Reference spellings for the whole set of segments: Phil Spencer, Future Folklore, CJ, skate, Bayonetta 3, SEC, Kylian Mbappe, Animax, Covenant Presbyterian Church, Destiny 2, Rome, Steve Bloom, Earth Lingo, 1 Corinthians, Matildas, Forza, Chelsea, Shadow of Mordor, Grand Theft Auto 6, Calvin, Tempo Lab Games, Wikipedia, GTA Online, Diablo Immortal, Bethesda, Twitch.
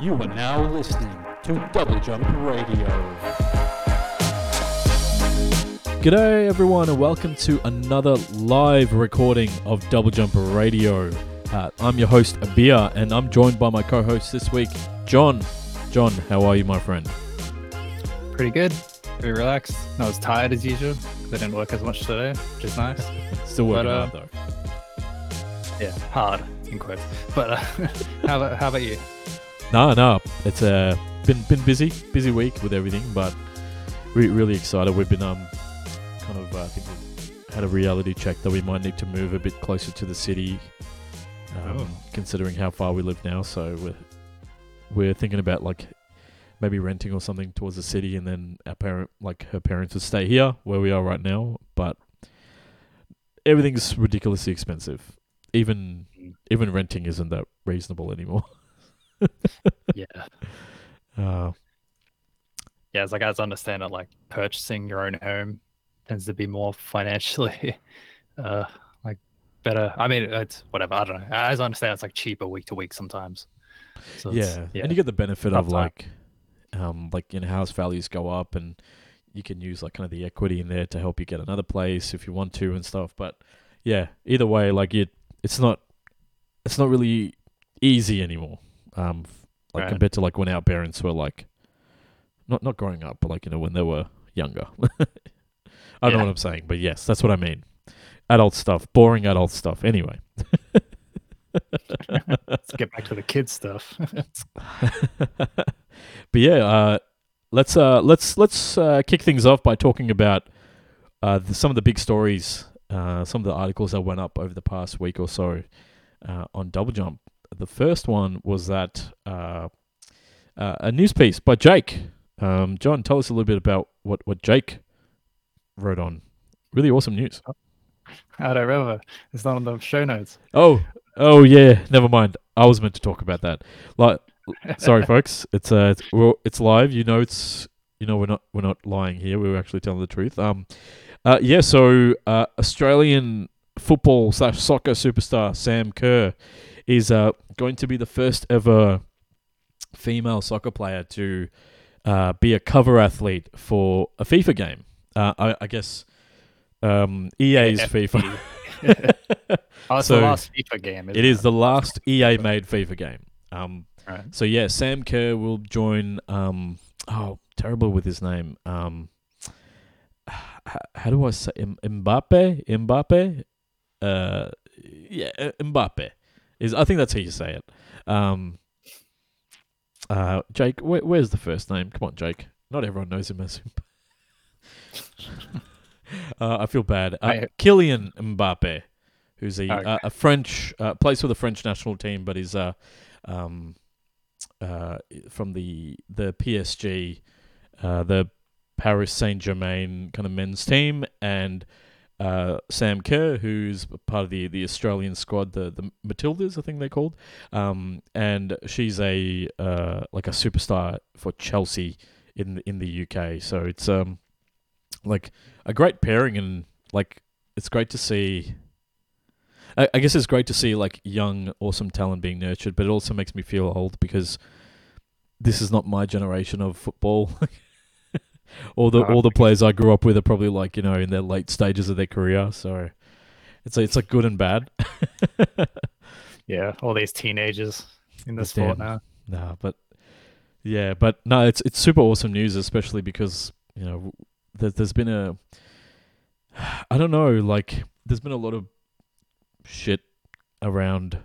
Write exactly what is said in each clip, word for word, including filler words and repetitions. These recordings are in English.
You are now listening to Double Jump Radio. G'day everyone and welcome to another live recording of Double Jump Radio. Uh, I'm your host Abia and I'm joined by my co-host this week, John. John, how are you my friend? Pretty good, pretty relaxed. Not as tired as usual because I didn't work as much today, which is nice. Still working but, uh, hard though. Yeah, hard in quotes. But uh, how about, how about you? No, no, it's uh, been been busy, busy week with everything, but re- really excited. We've been um kind of, I uh, think we've had a reality check that we might need to move a bit closer to the city, um, oh. considering how far we live now. So we're we're thinking about like maybe renting or something towards the city, and then our parent, like her parents, would stay here where we are right now. But everything's ridiculously expensive. Even even renting isn't that reasonable anymore. yeah uh, yeah as like as I understand it, like purchasing your own home tends to be more financially uh like better. I mean, it's whatever, I don't know, as I understand it's like cheaper week to week sometimes, so yeah. yeah and you get the benefit Tough of time. like um like in-house values go up and you can use like kind of the equity in there to help you get another place if you want to and stuff. But yeah, either way, like it it's not it's not really easy anymore. Um, like right. Compared to like when our parents were like, not not growing up, but like, you know, when they were younger. I don't yeah. know what I'm saying, but yes, that's what I mean. Adult stuff, boring adult stuff. Anyway, let's get back to the kids stuff. But yeah, uh, let's uh, let's let's uh, kick things off by talking about uh, the, some of the big stories, uh, some of the articles that went up over the past week or so uh, on Double Jump. The first one was that uh, uh, a news piece by Jake. Um, John, tell us a little bit about what, what Jake wrote on. Really awesome news. I don't remember. It's not on the show notes. Oh, oh yeah. Never mind. I was meant to talk about that. Like, sorry, folks. It's uh, it's, it's live. You know, it's you know, we're not we're not lying here. We were actually telling the truth. Um, uh, yeah. So uh, Australian football slash soccer superstar Sam Kerr is uh, going to be the first ever female soccer player to uh, be a cover athlete for a FIFA game. Uh, I, I guess um, E A's yeah. FIFA. Oh, it's so the last FIFA game, isn't it? It is the last E A-made FIFA game. Um, right. So, yeah, Sam Kerr will join... Um, oh, terrible with his name. Um, how do I say... Mbappe? Mbappe? Uh, yeah, Mbappe. Is I think that's how you say it. Um, uh, Jake, wh- where's the first name? Come on, Jake. Not everyone knows him as him. uh, I feel bad. Uh, I, Kylian Mbappe, who's a, okay. uh, a French, uh, plays for the French national team, but is uh, um, uh, from the the P S G, uh, the Paris Saint-Germain kind of men's team, and... Uh, Sam Kerr, who's part of the, the Australian squad, the, the Matildas, I think they're called, um, and she's a uh, like a superstar for Chelsea in in the U K. So it's um like a great pairing, and like it's great to see. I, I guess it's great to see like young, awesome talent being nurtured, but it also makes me feel old because this is not my generation of football. All the all the players I grew up with are probably like, you know, in their late stages of their career, so it's like, it's like good and bad. Yeah, all these teenagers in the sport now. Nah, but yeah, but no, it's it's super awesome news, especially because you know there, there's been a, I don't know, like there's been a lot of shit around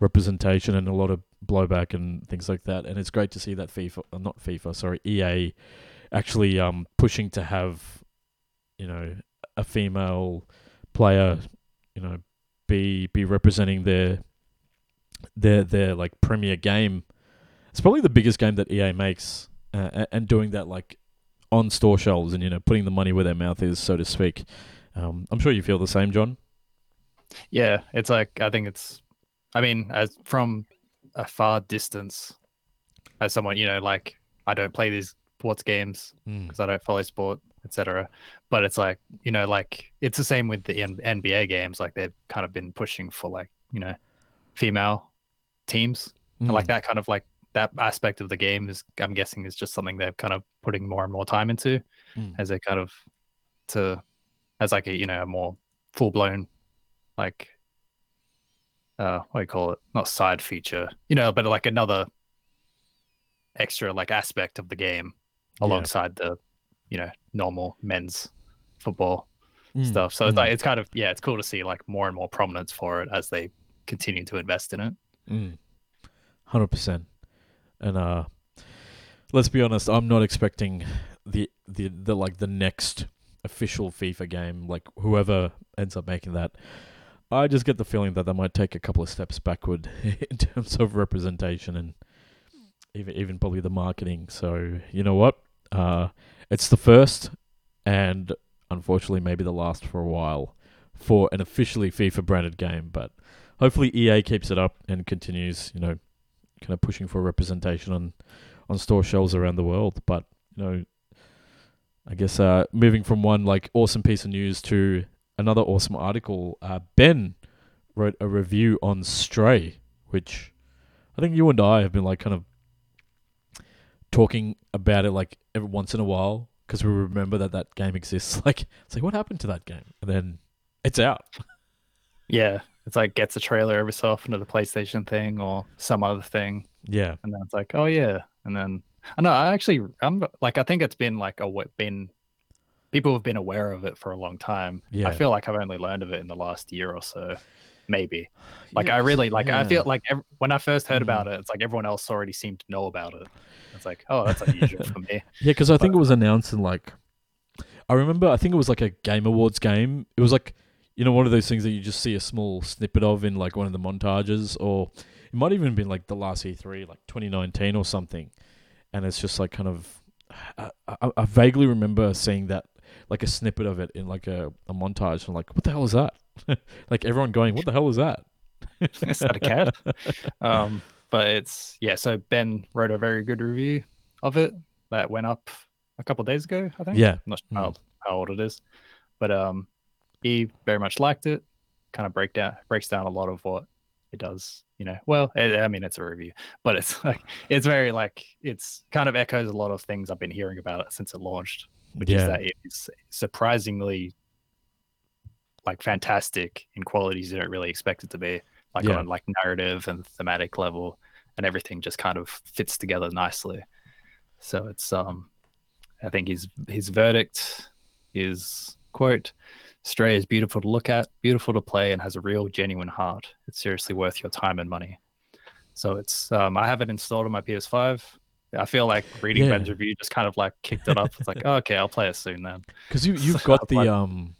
representation and a lot of blowback and things like that, and it's great to see that FIFA, not FIFA, sorry, E A. Actually, um, pushing to have, you know, a female player, you know, be be representing their their their like premier game. It's probably the biggest game that E A makes, uh, and doing that like on store shelves and you know putting the money where their mouth is, so to speak. Um, I'm sure you feel the same, John. Yeah, it's like I think it's. I mean, as from a far distance, as someone you know, like I don't play these sports games because mm. I don't follow sport, etc., but it's like, you know, like it's the same with the N- N B A games, like they've kind of been pushing for like, you know, female teams mm. and like that kind of like that aspect of the game is, I'm guessing, is just something they're kind of putting more and more time into mm. as they kind of to as like a you know a more full blown like uh what do you call it not side feature you know but like another extra like aspect of the game alongside yeah. the you know normal men's football mm. stuff. So mm. it's like it's kind of yeah it's cool to see like more and more prominence for it as they continue to invest in it. Mm. one hundred percent. And uh let's be honest, I'm not expecting the, the the like the next official FIFA game, like whoever ends up making that. I just get the feeling that they might take a couple of steps backward in terms of representation and even even probably the marketing. So, you know what? Uh it's the first and unfortunately maybe the last for a while for an officially FIFA branded game, but hopefully E A keeps it up and continues, you know, kind of pushing for representation on, on store shelves around the world. But, you know, I guess uh, moving from one, like, awesome piece of news to another awesome article, uh, Ben wrote a review on Stray, which I think you and I have been, like, kind of talking about it, like, every once in a while because we remember that that game exists. Like, it's like, what happened to that game? And then it's out. Yeah. It's like gets a trailer every so often to the PlayStation thing or some other thing. Yeah. And then it's like, oh yeah. And then I know I actually I'm like I think it's been like a been people have been aware of it for a long time. Yeah. I feel like I've only learned of it in the last year or so, maybe. Like yes, I really like yeah. I feel like every, when I first heard mm-hmm. about it, it's like everyone else already seemed to know about it. It's like, oh, that's unusual for me. Yeah, because I but, think it was announced in like I remember I think it was like a Game Awards game. It was like. You know, one of those things that you just see a small snippet of in like one of the montages, or it might even have been like the last E three, like twenty nineteen or something. And it's just like kind of, I, I, I vaguely remember seeing that, like a snippet of it in like a, a montage. I'm like, what the hell is that? Like everyone going, what the hell is that? Is that a cat? um, but it's, yeah, so Ben wrote a very good review of it that went up a couple of days ago, I think. Yeah. I'm not sure mm. how old it is. But, um, he very much liked it. Kind of break down, breaks down a lot of what it does. You know, well, it, I mean, it's a review, but it's like it's very like it's kind of echoes a lot of things I've been hearing about it since it launched, which yeah. is that it's surprisingly like fantastic in qualities you don't really expect it to be, like yeah. on like narrative and thematic level, and everything just kind of fits together nicely. So it's um, I think his his verdict is quote. Stray is beautiful to look at, beautiful to play, and has a real, genuine heart. It's seriously worth your time and money. So it's, um, I have it installed on my P S five. I feel like reading yeah. Ben's review just kind of like kicked it up. It's like, oh, okay, I'll play it soon then. Because you, you've so got the, like, um,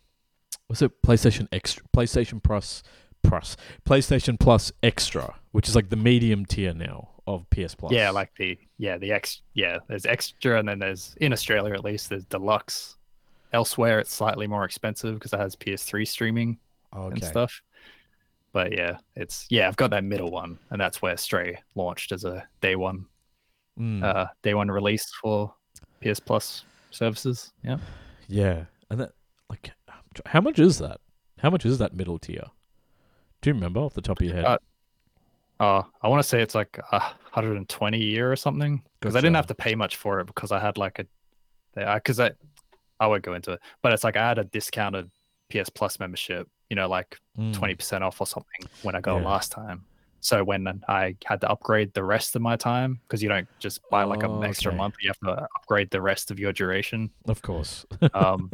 what's it, PlayStation Extra, PlayStation Plus, Plus, PlayStation Plus Extra, which is like the medium tier now of P S Plus. Yeah, like the, yeah, the X, yeah, there's Extra, and then there's, in Australia at least, there's Deluxe. Elsewhere, it's slightly more expensive because it has P S three streaming okay. and stuff. But yeah, it's yeah, I've got that middle one, and that's where Stray launched as a day one, mm. uh, day one release for P S Plus services. Yeah, yeah, and that like, how much is that? How much is that middle tier? Do you remember off the top of your head? Uh, uh I want to say it's like one hundred twenty a year or something because I didn't have to pay much for it because I had like a because I. I won't go into it, but it's like I had a discounted P S Plus membership, you know, like mm. twenty percent off or something when I got yeah. last time. So when I had to upgrade the rest of my time, because you don't just buy like oh, an extra okay. month, you have to upgrade the rest of your duration. Of course. um,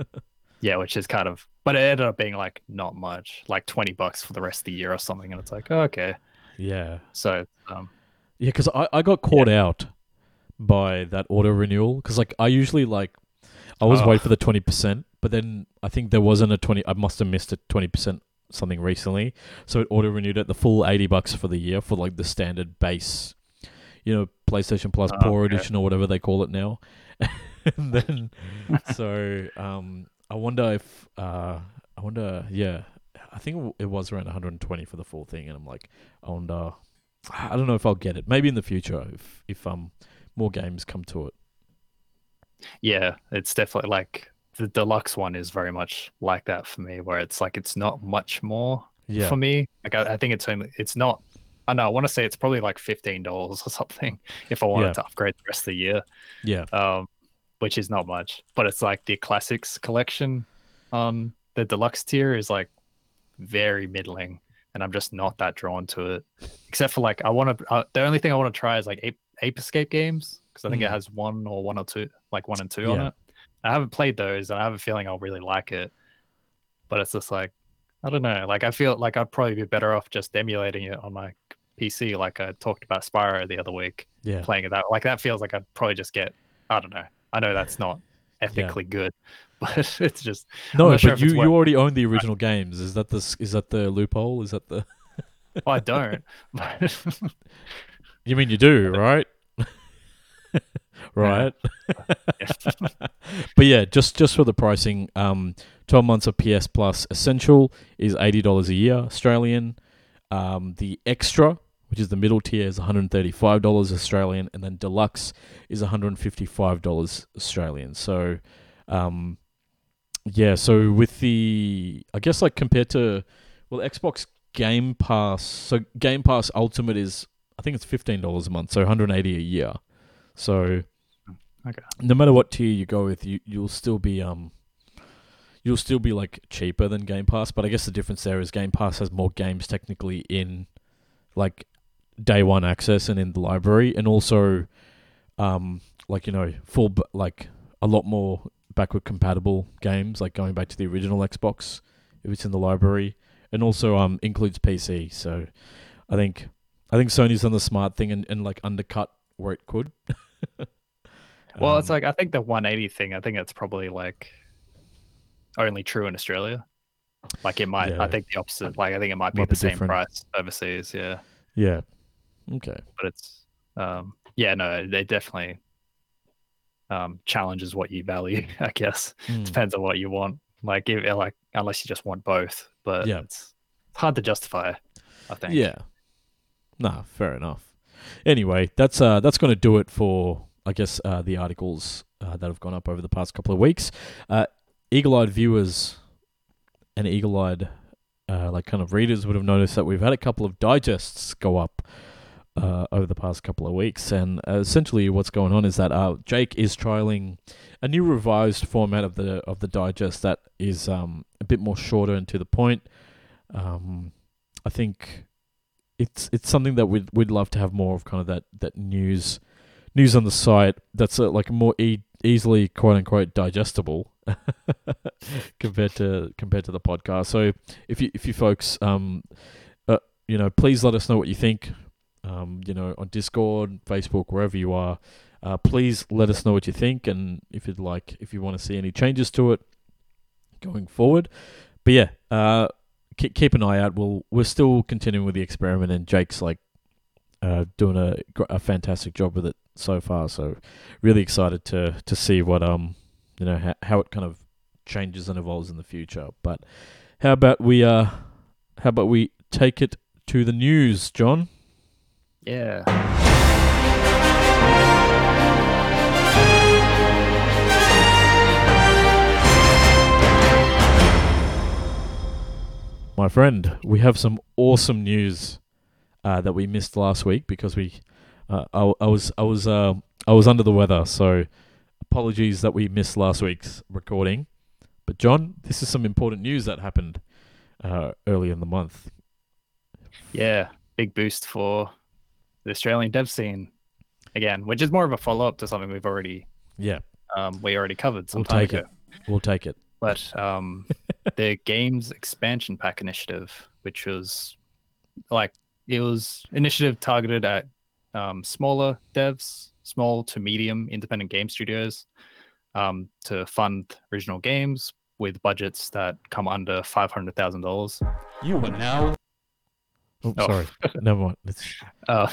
yeah, which is kind of, but it ended up being like not much, like twenty bucks for the rest of the year or something. And it's like, oh, okay. Yeah. So, um, yeah, because I, I got caught yeah. out by that auto renewal because like I usually like, I was oh. waiting for the twenty percent, but then I think there wasn't a twenty. I must have missed a twenty percent something recently, so it auto renewed at the full eighty bucks for the year for like the standard base, you know, PlayStation Plus oh, Pro okay. Edition or whatever they call it now. And then, so um, I wonder if uh, I wonder, yeah, I think it was around one hundred twenty for the full thing, and I'm like, I wonder, I don't know if I'll get it. Maybe in the future if if um more games come to it. Yeah, it's definitely like the deluxe one is very much like that for me, where it's like it's not much more yeah. for me. Like I, I think it's only it's not I know, I want to say it's probably like fifteen dollars or something if I wanted yeah. to upgrade the rest of the year. Yeah. Um, which is not much, but it's like the classics collection on the deluxe tier is like very middling, and I'm just not that drawn to it. Except for like, I want to, uh, the only thing I want to try is like Ape, Ape Escape games, because I think mm. it has one or one or two, like one and two yeah. on it. I haven't played those, and I have a feeling I'll really like it. But it's just like, I don't know. Like, I feel like I'd probably be better off just emulating it on my P C, like I talked about Spyro the other week. Yeah. Playing it that, like, that feels like I'd probably just get, I don't know. I know that's not ethically yeah. good, but it's just no. But sure you, you already own the original games. Is that the is that the loophole? Is that the? Well, I don't. But... You mean you do, right? Right. But yeah, just just for the pricing, um, twelve months of P S Plus Essential is eighty dollars a year Australian. Um, the Extra, which is the middle tier, is one hundred thirty-five dollars Australian, and then Deluxe is one hundred fifty-five dollars Australian. So, um, yeah. So with the, I guess like compared to, well, Xbox Game Pass. So Game Pass Ultimate is, I think it's fifteen dollars a month, so one hundred eighty a year. So, okay. No matter what tier you go with, you you'll still be um, you'll still be like cheaper than Game Pass. But I guess the difference there is Game Pass has more games technically in, like, day one access and in the library, and also, um, like you know, full like a lot more backward compatible games, like going back to the original Xbox if it's in the library, and also um includes P C. So, I think I think Sony's done the smart thing and, and like undercut where it could. Well, um, it's like, I think the one eighty thing, I think it's probably like only true in Australia. Like it might, yeah. I think the opposite, like I think it might be might the be same different. Price overseas. Yeah. Yeah. Okay. But it's, um, yeah, no, they definitely um, challenges what you value, I guess. Mm. Depends on what you want. Like, if, like, unless you just want both, but yeah. it's hard to justify, I think. Yeah. Nah, fair enough. Anyway, that's uh, that's going to do it for, I guess, uh, the articles uh, that have gone up over the past couple of weeks. Uh, eagle-eyed viewers and eagle-eyed, uh, like, kind of readers would have noticed that we've had a couple of digests go up uh, over the past couple of weeks. And uh, essentially, what's going on is that uh, Jake is trialing a new revised format of the of the digest that is um, a bit more shorter and to the point. Um, I think. It's it's something that we'd we'd love to have more of, kind of that, that news news on the site that's a, like more e- easily quote unquote digestible compared to compared to the podcast. So if you if you folks um uh, you know, please let us know what you think, um you know, on Discord, Facebook, wherever you are. Uh, please let us know what you think, and if you'd like, if you want to see any changes to it going forward. But yeah, uh. keep an eye out. We'll, we're still continuing with the experiment, and Jake's like uh, doing a, a fantastic job with it so far. So really excited to to see what um you know how, how it kind of changes and evolves in the future. But how about we uh how about we take it to the news, John? Yeah. My friend, we have some awesome news uh, that we missed last week because we, uh, I, I was, I was, uh, I was under the weather. So, apologies that we missed last week's recording. But John, this is some important news that happened uh, early in the month. Yeah, big boost for the Australian dev scene again, which is more of a follow up to something we've already, yeah, um, we already covered some we'll time take ago. It. We'll take it. But um, the Games Expansion Pack initiative, which was like, it was initiative targeted at um, smaller devs, small to medium independent game studios, um, to fund original games with budgets that come under five hundred thousand dollars. You are now... Oh, oh. sorry. Never mind. uh,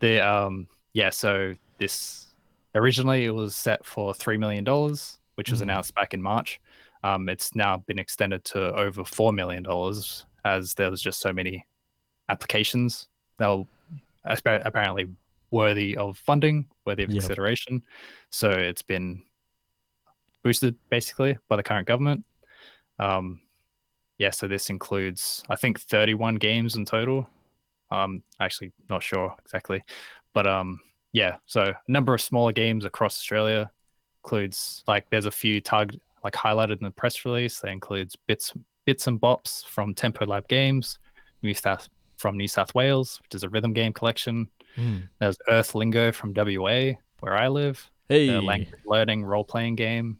the, um, yeah, so this... Originally, it was set for three million dollars, which was mm. announced back in March. Um, it's now been extended to over four million dollars, as there was just so many applications that were apparently worthy of funding, worthy of yeah. consideration. So it's been boosted, basically, by the current government. Um, yeah, so this includes, I think, thirty-one games in total, Um, actually not sure exactly, but um, yeah. So a number of smaller games across Australia includes, like, there's a few target, like highlighted in the press release. That includes Bits, Bits and Bops from Tempo Lab Games, New South from New South Wales, which is a rhythm game collection. Mm. There's Earth Lingo from W A, where I live. Hey, the language learning role-playing game.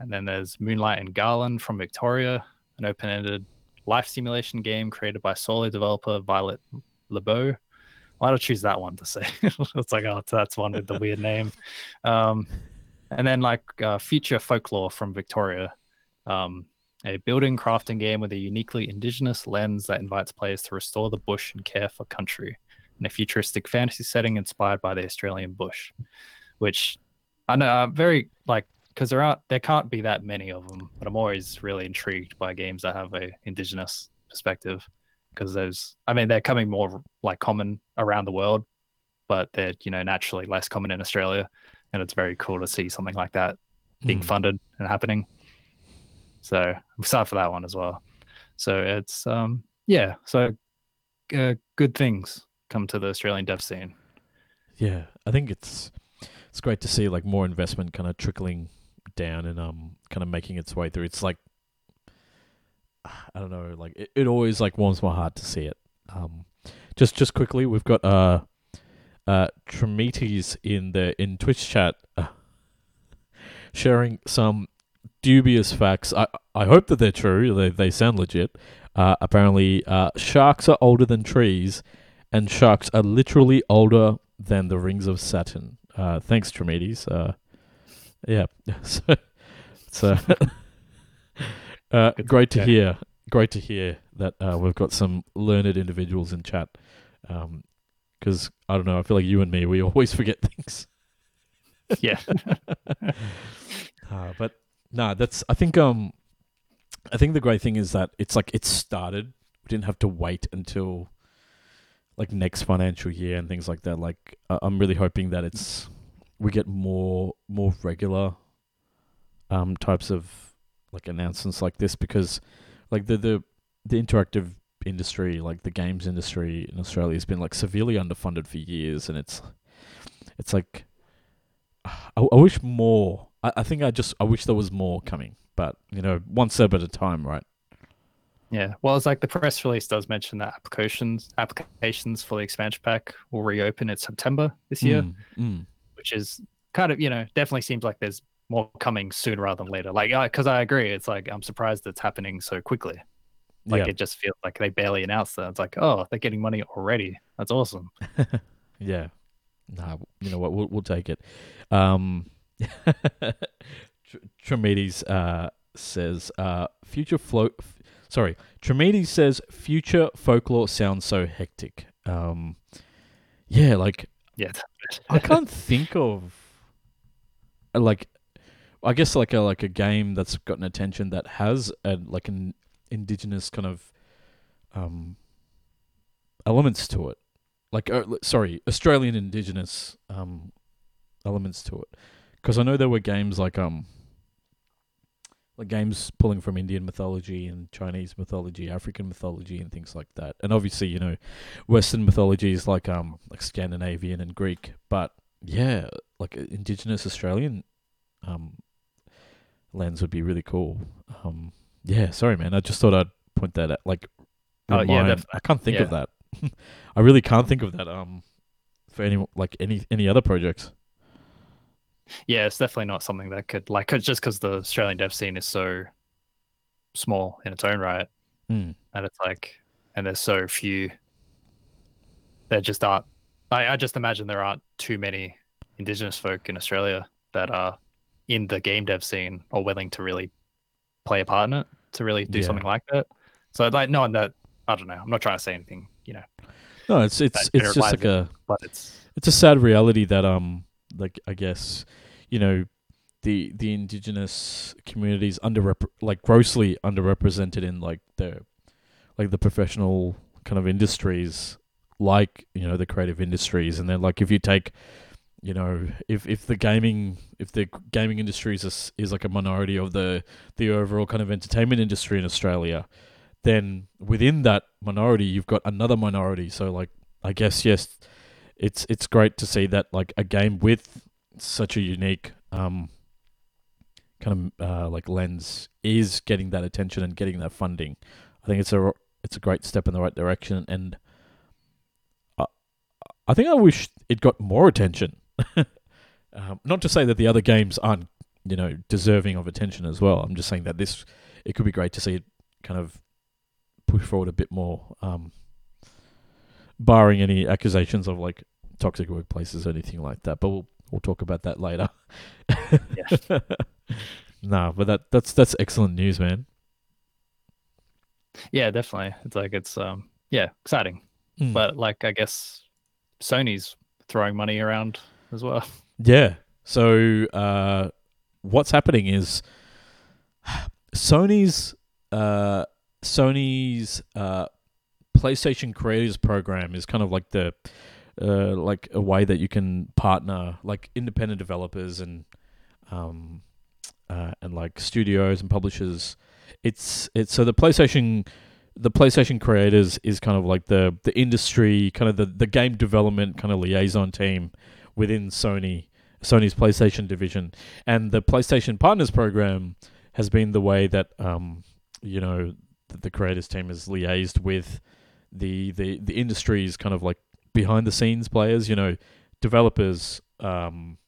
And then there's Moonlight and Garland from Victoria, an open-ended life simulation game created by solo developer Violet LeBeau. Why did I choose that one to say? It's like, oh, that's one with the weird name. Um, and then like uh, Future Folklore from Victoria, um, a building crafting game with a uniquely indigenous lens that invites players to restore the bush and care for country in a futuristic fantasy setting inspired by the Australian bush, which I know I'm very like, because there aren't, there can't be that many of them, but I'm always really intrigued by games that have a indigenous perspective, because there's, I mean, they're coming more like common around the world, but they're, you know, naturally less common in Australia, and it's very cool to see something like that being mm. funded and happening. So I'm excited for that one as well. So it's, um, yeah, so uh, good things come to the Australian dev scene. Yeah, I think it's it's great to see like more investment kind of trickling down and um kind of making its way through. It's like, I don't know, like it, it always like warms my heart to see it. Um, just just quickly, we've got uh uh Tremetes in the in Twitch chat uh, sharing some dubious facts. I I hope that they're true. They they sound legit. Uh, apparently, uh, sharks are older than trees, and sharks are literally older than the rings of Saturn. Uh, thanks, Tremetes. Uh, yeah, so so. Uh, great to hear. Great to hear that uh, we've got some learned individuals in chat. Because, um, I don't know, I feel like you and me, we always forget things. Yeah. uh, but, no, nah, that's... I think um, I think the great thing is that it's like it started. We didn't have to wait until like next financial year and things like that. Like, uh, I'm really hoping that it's... we get more more regular um types of... like announcements like this, because like the, the the interactive industry, like the games industry in Australia has been like severely underfunded for years, and it's it's like I, I wish more I, I think I just I wish there was more coming, but you know, one step at a time, right? Yeah, well, it's like the press release does mention that applications applications for the expansion pack will reopen in September this year, mm, mm. which is kind of, you know, definitely seems like there's more coming sooner rather than later. Like, because I, I agree, it's like I'm surprised it's happening so quickly. Like, yeah. It just feels like they barely announced that. It's like, oh, they're getting money already. That's awesome. Yeah. Nah, you know what? We'll we'll take it. Um, Tremetes uh, says, uh, "Future flow." F- sorry, Tremetes says, "Future Folklore sounds so hectic." Um, yeah, like yeah, I can't think of like. I guess like a like a game that's gotten attention that has a, like an indigenous kind of um, elements to it, like uh, sorry, Australian indigenous um, elements to it, because I know there were games like um like games pulling from Indian mythology and Chinese mythology, African mythology, and things like that, and obviously, you know, Western mythology is like um like Scandinavian and Greek, but yeah, like indigenous Australian um. lens would be really cool. Um, yeah, sorry, man. I just thought I'd point that out. Like, oh, yeah, I can't think yeah. of that. I really can't think of that. Um, for any like any any other projects. Yeah, it's definitely not something that could like just because the Australian dev scene is so small in its own right, mm. and it's like, and there's so few. There just aren't. I I just imagine there aren't too many Indigenous folk in Australia that are in the game dev scene or willing to really play a part in it, to really do yeah. something like that. So like knowing that, I don't know, I'm not trying to say anything, you know. No, it's it's it's just like a but it's it's a sad reality that um like I guess, you know, the the indigenous communities under like grossly underrepresented in like the like the professional kind of industries, like, you know, the creative industries, and then like if you take You know, if, if the gaming if the gaming industry is a, is like a minority of the the overall kind of entertainment industry in Australia, then within that minority, you've got another minority. So, like, I guess, yes, it's it's great to see that, like, a game with such a unique um, kind of, uh, like, lens is getting that attention and getting that funding. I think it's a, it's a great step in the right direction. And I, I think I wish it got more attention. um, not to say that the other games aren't, you know, deserving of attention as well. I'm just saying that this, it could be great to see it kind of push forward a bit more, um, barring any accusations of like toxic workplaces or anything like that. But we'll we'll talk about that later. Yeah. Nah, but that that's that's excellent news, man. Yeah, definitely. It's like it's um yeah exciting, mm. but like I guess Sony's throwing money around as well. Yeah. So uh, what's happening is Sony's uh. Sony's uh, PlayStation Creators Program is kind of like the uh, like a way that you can partner like independent developers and um, uh, and like studios and publishers. It's it's so the PlayStation the PlayStation Creators is kind of like the the industry kind of the, the game development kind of liaison team within Sony Sony's PlayStation division, and the PlayStation Partners Program has been the way that um, you know. The creators team is liaised with the, the, the industry's kind of like behind the scenes players, you know, developers, um,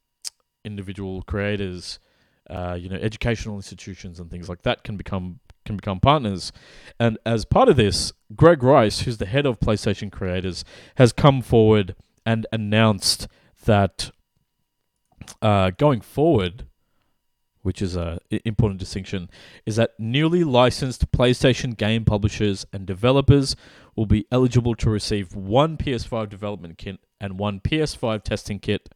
individual creators, uh, you know, educational institutions and things like that can become can become partners. And as part of this, Greg Rice, who's the head of PlayStation Creators, has come forward and announced that uh, going forward, which is an important distinction, is that newly licensed PlayStation game publishers and developers will be eligible to receive one P S five development kit and one P S five testing kit,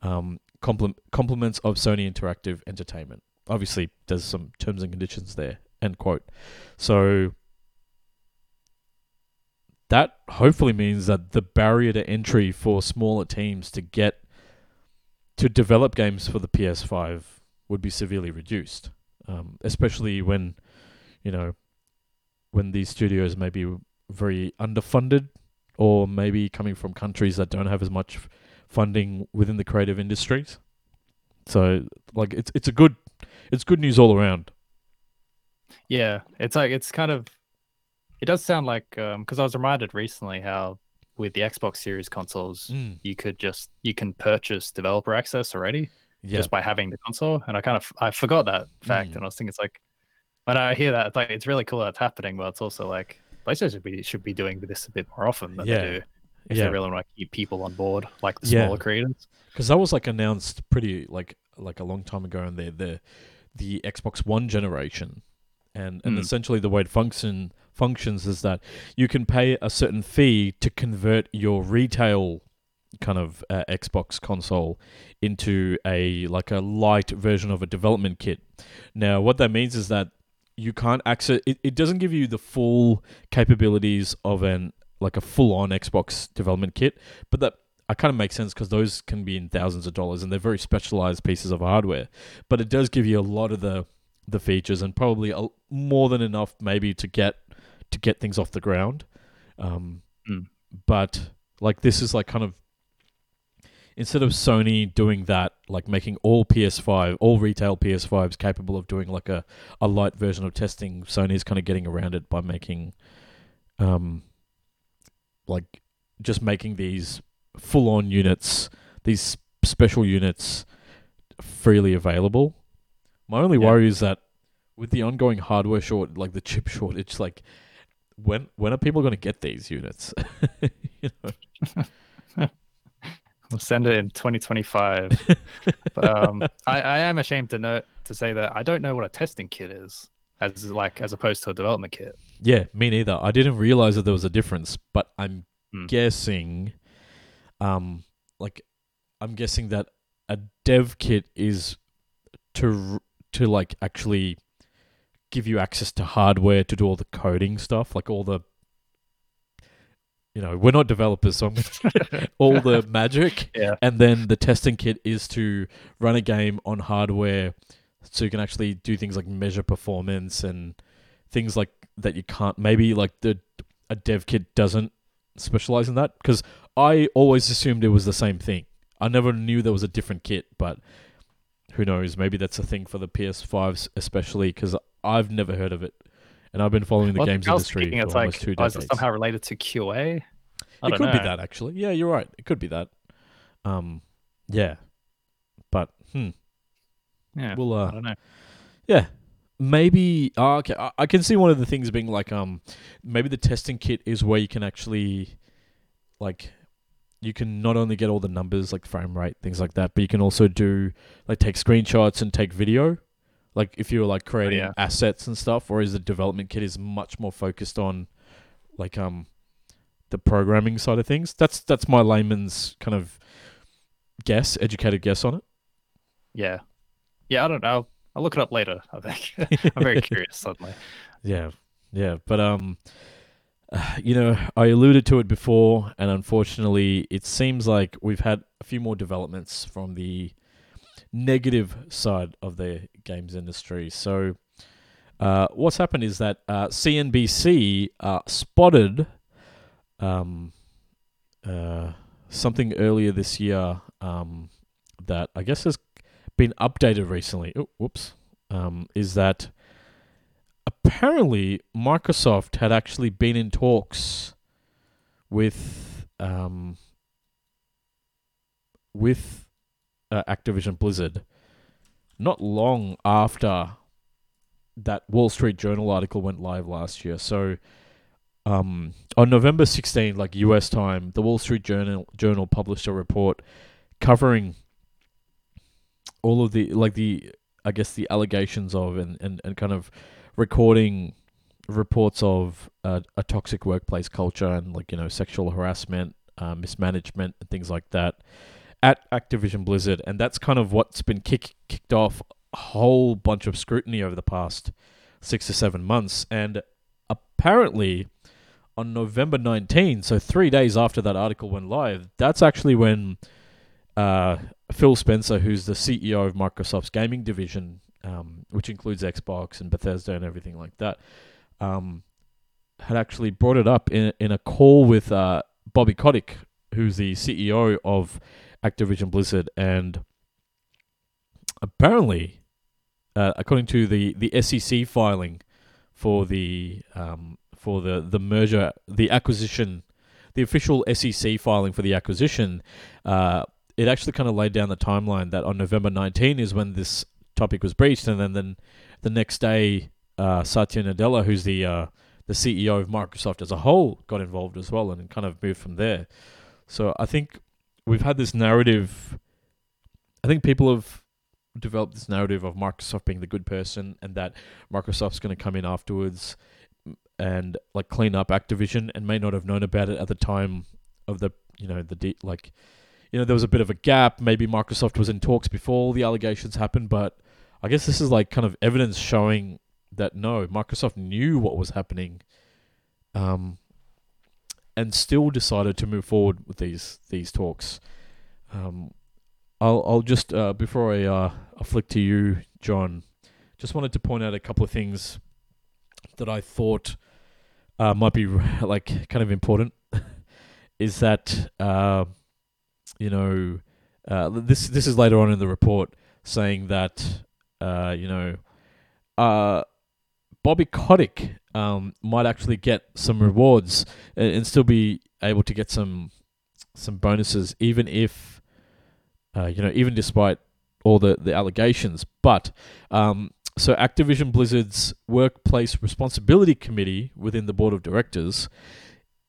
um, compl- complements of Sony Interactive Entertainment. Obviously, there's some terms and conditions there, end quote. So that hopefully means that the barrier to entry for smaller teams to get to develop games for the P S five would be severely reduced, um, especially when, you know, when these studios may be very underfunded or maybe coming from countries that don't have as much f- funding within the creative industries. So, like, it's it's a good it's good news all around. Yeah, it's like it's kind of it does sound like because um, I was reminded recently how with the Xbox Series consoles mm. you could just you can purchase developer access already. Yeah. Just by having the console, and I kind of I forgot that fact, mm. and I was thinking it's like when I hear that, it's like it's really cool that's happening, but it's also like PlayStation should be, should be doing this a bit more often than yeah. they do if yeah. they really want to keep people on board, like the smaller yeah. creators. Because that was like announced pretty like like a long time ago, in the the the Xbox One generation, and and mm. essentially the way it function functions is that you can pay a certain fee to convert your retail kind of uh, Xbox console into a like a light version of a development kit. Now, what that means is that you can't access it, it doesn't give you the full capabilities of an like a full-on Xbox development kit, but that I kind of makes sense because those can be in thousands of dollars and they're very specialized pieces of hardware, but it does give you a lot of the the features and probably a, more than enough maybe to get to get things off the ground. Um, mm. But like this is like kind of instead of Sony doing that, like making all P S five, all retail P S fives capable of doing like a, a light version of testing, Sony's kind of getting around it by making, um, like just making these full-on units, these special units freely available. My only yeah. worry is that with the ongoing hardware short, like the chip shortage, like when when are people going to get these units? You know. We'll send it in twenty twenty-five. But, um, I, I am ashamed to know to say that I don't know what a testing kit is, as like as opposed to a development kit. Yeah, me neither. I didn't realize that there was a difference, but I'm mm. guessing, um, like I'm guessing that a dev kit is to to like actually give you access to hardware to do all the coding stuff, like all the. You know, we're not developers, so I'm gonna all the magic. Yeah. And then the testing kit is to run a game on hardware so you can actually do things like measure performance and things like that you can't, maybe like the a dev kit doesn't specialize in that, because I always assumed it was the same thing. I never knew there was a different kit, but who knows? Maybe that's a thing for the P S five especially, because I've never heard of it, and I've been following the well, games industry for almost like, two decades. Is it somehow related to Q A? I it could know. be that actually. Yeah, you're right. It could be that. Um, yeah, but hmm. Yeah, we'll. Uh, I don't know. Yeah. Maybe oh, okay. I, I can see one of the things being like um, maybe the testing kit is where you can actually, like, you can not only get all the numbers like frame rate, things like that, but you can also do like take screenshots and take video, like if you're like creating oh, yeah. assets and stuff. Whereas the development kit is much more focused on like um, the programming side of things. That's that's my layman's kind of guess, educated guess on it. Yeah, yeah. I don't know. I'll look it up later, I think. I'm very curious suddenly. Yeah, yeah. But, um, you know, I alluded to it before, and unfortunately, it seems like we've had a few more developments from the negative side of the games industry. So, uh, what's happened is that uh, C N B C uh, spotted um, uh, something earlier this year um, that I guess is been updated recently. Oh, whoops. Um, is that apparently Microsoft had actually been in talks with um, with uh, Activision Blizzard not long after that Wall Street Journal article went live last year. So um, on November sixteenth, like U S time, the Wall Street Journal Journal published a report covering all of the, like the, I guess the allegations of and, and, and kind of recording reports of uh, a toxic workplace culture and like, you know, sexual harassment, uh, mismanagement and things like that at Activision Blizzard. And that's kind of what's been kick, kicked off a whole bunch of scrutiny over the past six to seven months. And apparently on November nineteenth, so three days after that article went live, that's actually when... Uh, Phil Spencer, who's the C E O of Microsoft's gaming division, um, which includes Xbox and Bethesda and everything like that, um, had actually brought it up in in a call with uh, Bobby Kotick, who's the C E O of Activision Blizzard, and apparently, uh, according to the, the S E C filing for the um, for the the merger, the acquisition, the official S E C filing for the acquisition. Uh, It actually kind of laid down the timeline that on November nineteenth is when this topic was breached, and then, then the next day, uh, Satya Nadella, who's the uh, the C E O of Microsoft as a whole, got involved as well and kind of moved from there. So I think we've had this narrative. I think people have developed this narrative of Microsoft being the good person and that Microsoft's going to come in afterwards and like clean up Activision, and may not have known about it at the time of the, you know, the de- like. You know, there was a bit of a gap. Maybe Microsoft was in talks before the allegations happened, but I guess this is like kind of evidence showing that no, Microsoft knew what was happening, um, and still decided to move forward with these these talks. Um, I'll I'll just uh, before I uh, I flick to you, John, just wanted to point out a couple of things that I thought uh, might be like kind of important. Is that uh, You know, uh, this this is later on in the report saying that uh, you know, uh, Bobby Kotick um, might actually get some rewards and, and still be able to get some some bonuses, even if uh, you know, even despite all the, the allegations. But um, so Activision Blizzard's Workplace Responsibility Committee within the board of directors,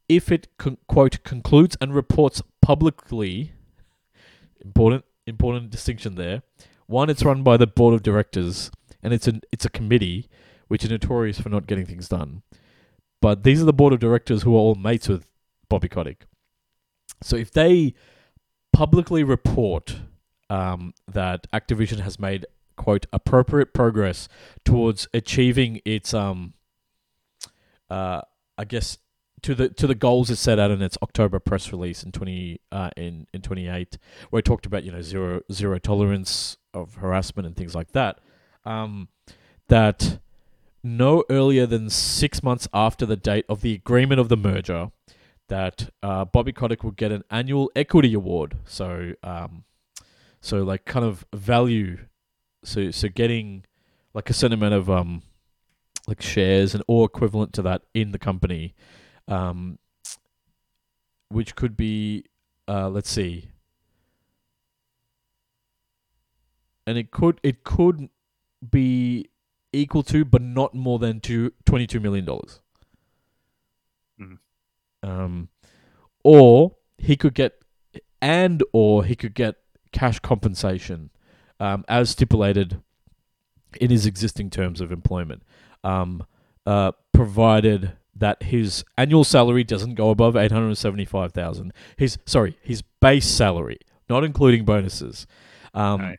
if it con- quote concludes and reports publicly. Important, important distinction there. One, it's run by the board of directors, and it's an it's a committee, which are notorious for not getting things done. But these are the board of directors who are all mates with Bobby Kotick. So if they publicly report um, that Activision has made quote appropriate progress towards achieving its um, uh, I guess. To the to the goals it set out in its October press release in twenty uh in, in twenty eight, where it talked about, you know, zero zero tolerance of harassment and things like that, um, that no earlier than six months after the date of the agreement of the merger, that uh, Bobby Kotick will get an annual equity award. So, um, so like kind of value. So, so getting like a certain amount of um, like shares and or equivalent to that in the company, um, which could be, uh, let's see, and it could it could be equal to, but not more than two, twenty-two million dollars. Mm. Um, or he could get, and or he could get cash compensation, um, as stipulated in his existing terms of employment, um, uh, provided that his annual salary doesn't go above eight hundred seventy-five thousand dollars. His, sorry, his base salary, not including bonuses. Um, nice.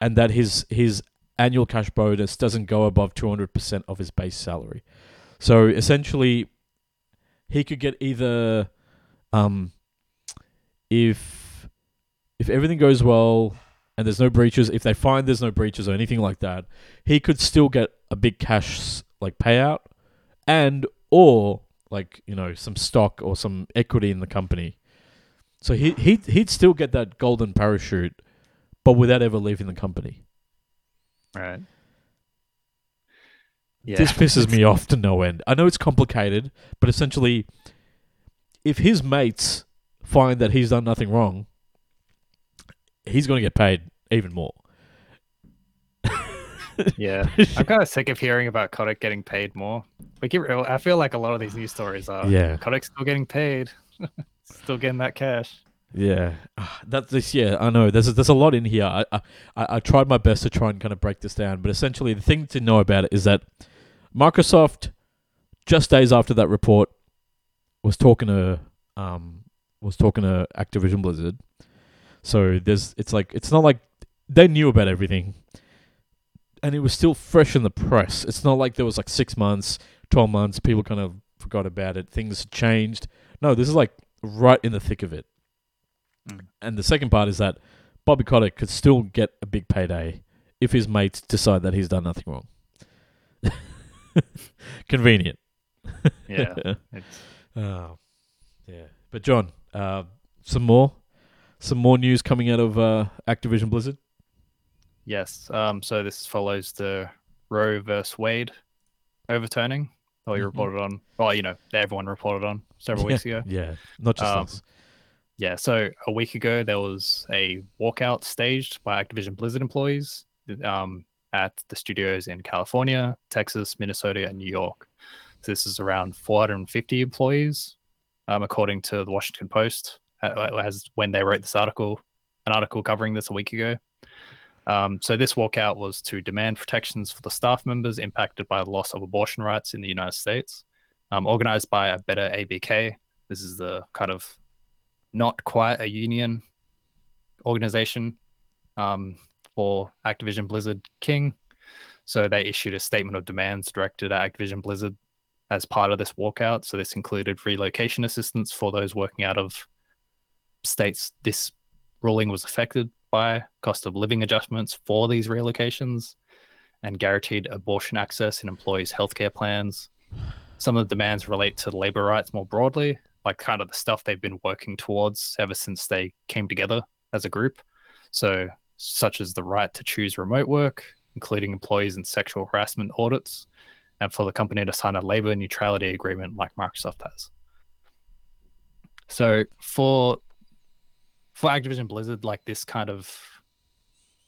And that his, his annual cash bonus doesn't go above two hundred percent of his base salary. So essentially, he could get either, um, if if everything goes well and there's no breaches, if they find there's no breaches or anything like that, he could still get a big cash like payout, and or like, you know, some stock or some equity in the company. So he he he'd still get that golden parachute, but without ever leaving the company. Right. Yeah. This pisses me off to no end. I know it's complicated, but essentially, if his mates find that he's done nothing wrong, he's going to get paid even more. Yeah. I'm kind of sick of hearing about Kotick getting paid more. We keep, I feel like a lot of these news stories are, yeah, Kotick's still getting paid, still getting that cash. Yeah, that's this. Yeah, I know. There's a, there's a lot in here. I, I I tried my best to try and kind of break this down, but essentially the thing to know about it is that Microsoft, just days after that report, was talking to um was talking to Activision Blizzard. So there's it's like it's not like they knew about everything, and it was still fresh in the press. It's not like there was like six months, twelve months. People kind of forgot about it. Things changed. No, this is like right in the thick of it. And the second part is that Bobby Kotick could still get a big payday if his mates decide that he's done nothing wrong. Convenient. Yeah. It's... Oh, yeah. But John, uh, some more, some more news coming out of uh, Activision Blizzard. Yes. Um. So this follows the Roe versus Wade overturning. Oh, you mm-hmm. reported on. Well, you know, everyone reported on several weeks ago. Yeah. Not just um, us. Yeah, so a week ago, there was a walkout staged by Activision Blizzard employees um, at the studios in California, Texas, Minnesota, and New York. So this is around four hundred fifty employees, um, according to the Washington Post, as when they wrote this article, an article covering this a week ago. Um, so this walkout was to demand protections for the staff members impacted by the loss of abortion rights in the United States, um, organized by a Better A B K. This is the kind of not quite a union organization um, for Activision Blizzard King. So they issued a statement of demands directed at Activision Blizzard as part of this walkout. So this included relocation assistance for those working out of states this ruling was affected by, cost of living adjustments for these relocations, and guaranteed abortion access in employees' healthcare plans. Some of the demands relate to labor rights more broadly, like kind of the stuff they've been working towards ever since they came together as a group. So such as the right to choose remote work, including employees in sexual harassment audits, and for the company to sign a labor neutrality agreement like Microsoft has. So for, for Activision Blizzard, like this kind of,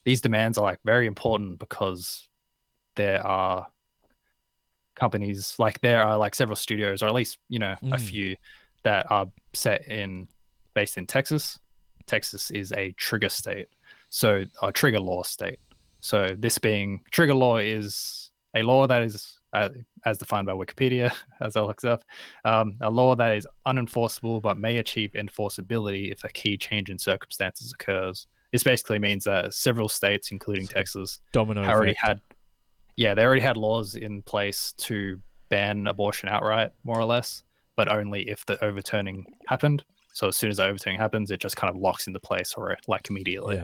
these demands are like very important because there are companies, like there are like several studios, or at least, you know, mm. a few that are set in, based in Texas. Texas is a trigger state, so a trigger law state. So this being, trigger law is a law that is, uh, as defined by Wikipedia, as I looked up, um, a law that is unenforceable but may achieve enforceability if a key change in circumstances occurs. This basically means that several states, including so Texas, domino already effect. had, yeah, they already had laws in place to ban abortion outright, more or less, but only if the overturning happened. So as soon as the overturning happens, it just kind of locks into place, or like immediately.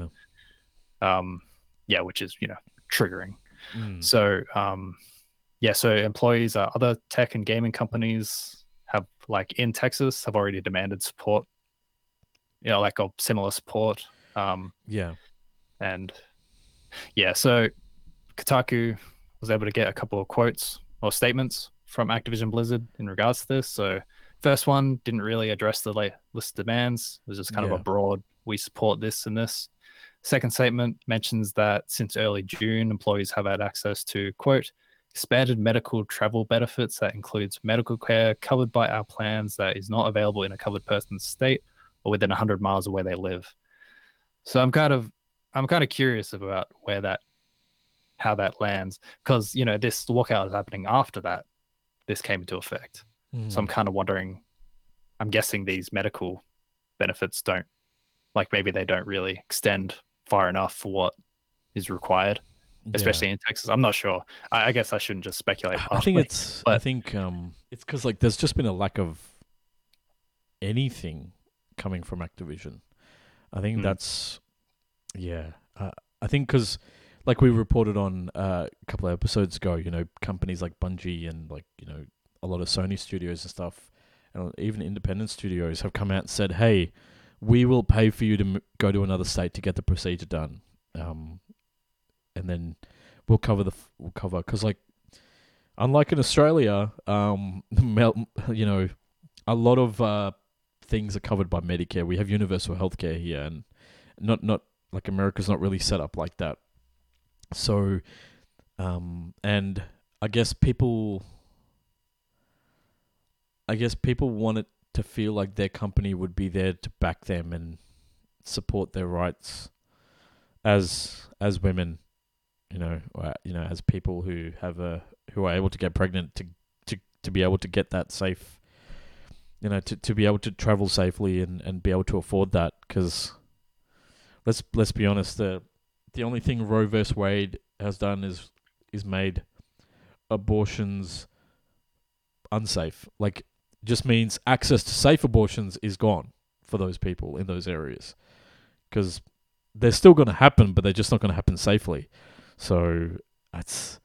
Yeah. Um, yeah, which is, you know, triggering. Mm. So um, yeah, so employees at other tech and gaming companies have, like in Texas, have already demanded support, you know, like a similar support. Um, yeah. And yeah, so Kotaku was able to get a couple of quotes or statements from Activision Blizzard in regards to this. So first one didn't really address the late list of demands. It was just kind yeah. of a broad, we support this and this. Second statement mentions that since early June, employees have had access to, quote, expanded medical travel benefits that includes medical care covered by our plans that is not available in a covered person's state or within one hundred miles of where they live. So I'm kind of I'm kind of curious about where that, how that lands, because, you know, this walkout is happening after that this came into effect. Mm. So I'm kind of wondering, I'm guessing these medical benefits don't, like maybe they don't really extend far enough for what is required, especially yeah. in Texas. I'm not sure. I, I guess I shouldn't just speculate. I think it's, but... I think um, it's because like there's just been a lack of anything coming from Activision. I think mm. that's, yeah. Uh, I think because like we reported on uh, a couple of episodes ago, you know, companies like Bungie and like, you know, a lot of Sony studios and stuff, and even independent studios have come out and said, hey, we will pay for you to m- go to another state to get the procedure done. Um, and then we'll cover the, f- we'll cover, cause like, unlike in Australia, um, you know, a lot of, uh, things are covered by Medicare. We have universal healthcare here, and not, not like America's not really set up like that. So, um, and I guess people, I guess people want it to feel like their company would be there to back them and support their rights as as women, you know, or, you know, as people who have a who are able to get pregnant, to to, to be able to get that safe, you know, to, to be able to travel safely and, and be able to afford that, because let's let's be honest, the the only thing Roe versus Wade has done is is made abortions unsafe. Like, just means access to safe abortions is gone for those people in those areas, because they're still going to happen, but they're just not going to happen safely. So that's,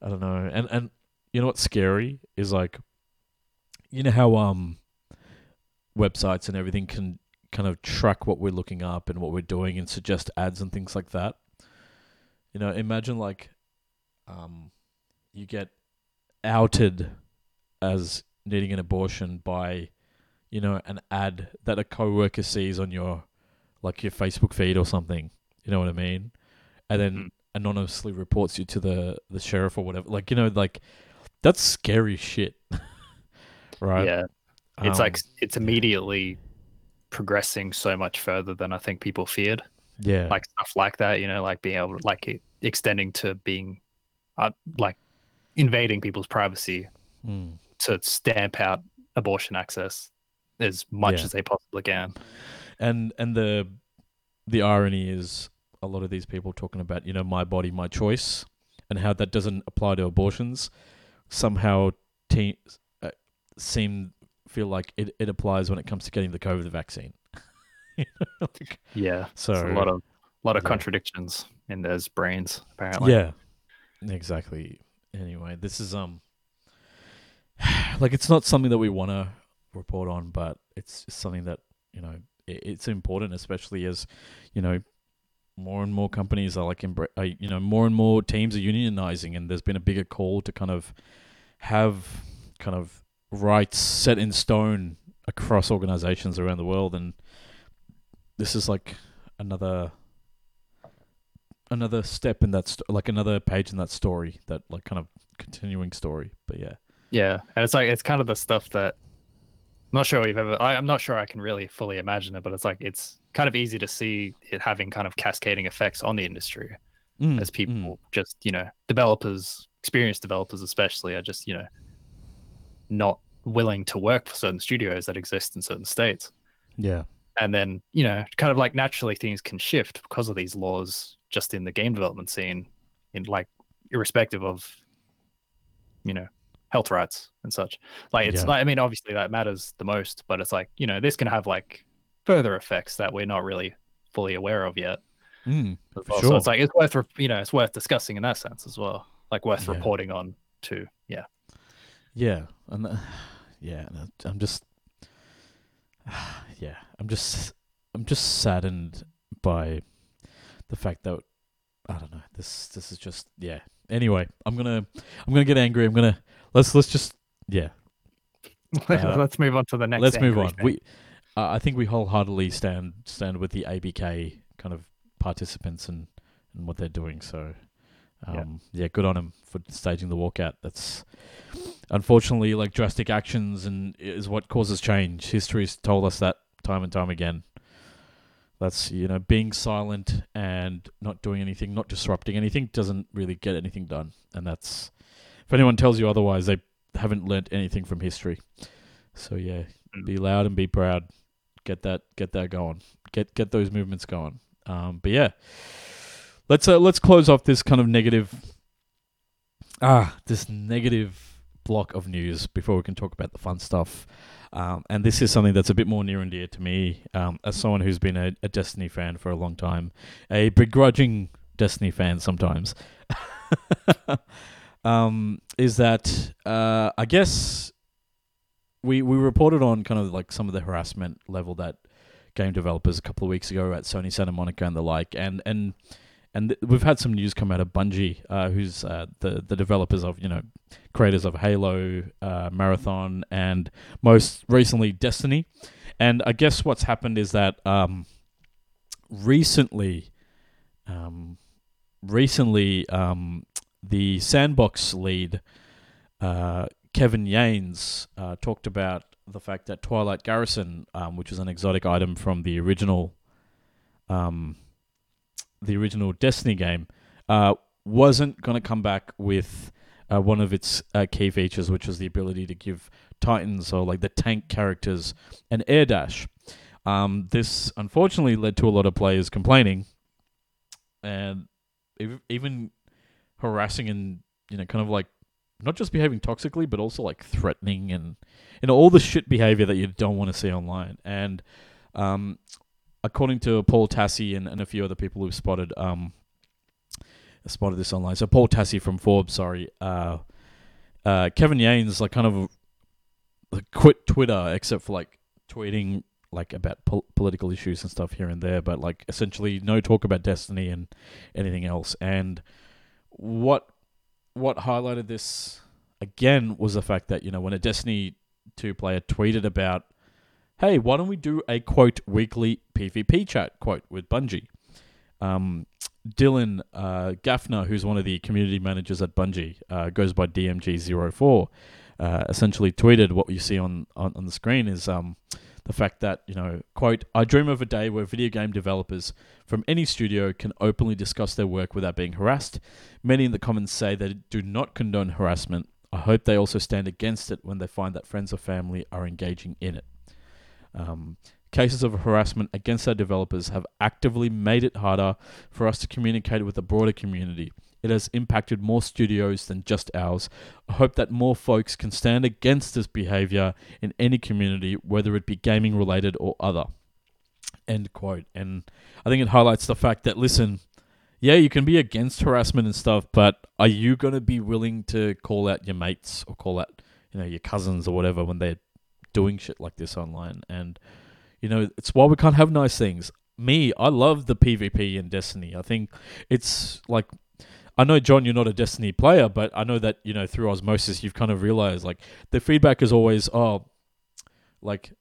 I don't know. And, and you know, what's scary is like, you know how, um, websites and everything can kind of track what we're looking up and what we're doing and suggest ads and things like that. You know, imagine like, um, you get outed as needing an abortion by, you know, an ad that a coworker sees on your, like your Facebook feed or something, you know what I mean? And then mm-hmm. anonymously reports you to the, the sheriff or whatever. Like, you know, like that's scary shit, right? Yeah. It's um, like, it's immediately progressing so much further than I think people feared. Yeah. Like stuff like that, you know, like being able to, like extending to being, uh, like invading people's privacy. Mm. To stamp out abortion access as much yeah. as they possibly can. And and the the irony is a lot of these people talking about, you know, my body, my choice, and how that doesn't apply to abortions somehow te- uh, seem feel like it, it applies when it comes to getting the COVID vaccine. You know, like, yeah. So a lot of a lot of yeah. contradictions in those brains, apparently. Yeah. Exactly. Anyway, this is um like it's not something that we want to report on, but it's something that, you know, it's important, especially as, you know, more and more companies are like, you know, more and more teams are unionizing, and there's been a bigger call to kind of have kind of rights set in stone across organizations around the world. And this is like another, another step in that, st- like another page in that story, that like kind of continuing story, but yeah. Yeah, and it's like it's kind of the stuff that I'm not sure we've ever. I, I'm not sure I can really fully imagine it, but it's like it's kind of easy to see it having kind of cascading effects on the industry mm, as people mm. just, you know, developers, experienced developers especially, are just, you know, not willing to work for certain studios that exist in certain states. Yeah, and then, you know, kind of like naturally things can shift because of these laws just in the game development scene, in like irrespective of, you know, health rights and such. Like it's yeah. like, I mean, obviously that matters the most, but it's like, you know, this can have like further effects that we're not really fully aware of yet. Mm, well. sure. So it's like, it's worth, you know, it's worth discussing in that sense as well. Like worth yeah. reporting on two. Yeah. Yeah. And uh, yeah, and I'm just uh, yeah, I'm just I'm just saddened by the fact that I don't know. This this is just yeah. Anyway, I'm going to I'm going to get angry. I'm going to let's let's just yeah. Uh, let's move on to the next. Let's move on. Thing. We, uh, I think we wholeheartedly stand stand with the A B K kind of participants and, and what they're doing. So, um, yeah. yeah, good on them for staging the walkout. That's unfortunately like drastic actions and is what causes change. History's told us that time and time again. That's, you know, being silent and not doing anything, not disrupting anything, doesn't really get anything done. And that's, if anyone tells you otherwise, they haven't learnt anything from history. So yeah, be loud and be proud. Get that, get that going. Get get those movements going. Um, but yeah, let's uh, let's close off this kind of negative, ah, this negative block of news before we can talk about the fun stuff. Um, and this is something that's a bit more near and dear to me, um, as someone who's been a, a Destiny fan for a long time, a begrudging Destiny fan sometimes. Um, is that uh, I guess we we reported on kind of like some of the harassment level that game developers a couple of weeks ago at Sony Santa Monica and the like, and and and th- we've had some news come out of Bungie, uh, who's uh, the the developers of you know creators of Halo, uh, Marathon, and most recently Destiny, and I guess what's happened is that um, recently, um, recently. Um, The sandbox lead, uh, Kevin Yanes, uh, talked about the fact that Twilight Garrison, um, which was an exotic item from the original, um, the original Destiny game, uh, wasn't going to come back with uh, one of its uh, key features, which was the ability to give Titans or like the tank characters an air dash. Um, this unfortunately led to a lot of players complaining, and even harassing and, you know, kind of like not just behaving toxically, but also like threatening and, you know, all the shit behavior that you don't want to see online. And um, according to Paul Tassie and, and a few other people who've spotted um, spotted this online. So Paul Tassie from Forbes, sorry, uh, uh, Kevin Yanes like kind of like, quit Twitter except for like tweeting like about pol- political issues and stuff here and there, but like essentially no talk about Destiny and anything else. And What what highlighted this again was the fact that, you know, when a Destiny two player tweeted about, hey, why don't we do a, quote, weekly PvP chat, quote, with Bungie? Um, Dylan uh, Gaffner, who's one of the community managers at Bungie, uh, goes by D M G zero four, uh, essentially tweeted what you see on, on, on the screen is um, the fact that, you know, quote, I dream of a day where video game developers from any studio can openly discuss their work without being harassed. Many in the comments say they do not condone harassment. I hope they also stand against it when they find that friends or family are engaging in it. Um, cases of harassment against our developers have actively made it harder for us to communicate with the broader community. It has impacted more studios than just ours. I hope that more folks can stand against this behavior in any community, whether it be gaming related or other. End quote. And I think it highlights the fact that, listen, yeah, you can be against harassment and stuff, but are you going to be willing to call out your mates or call out, you know, your cousins or whatever when they're doing shit like this online? And, you know, it's why we can't have nice things. Me, I love the PvP in Destiny. I think it's like, I know, John, you're not a Destiny player, but I know that, you know, through osmosis, you've kind of realized, like, the feedback is always, oh, like,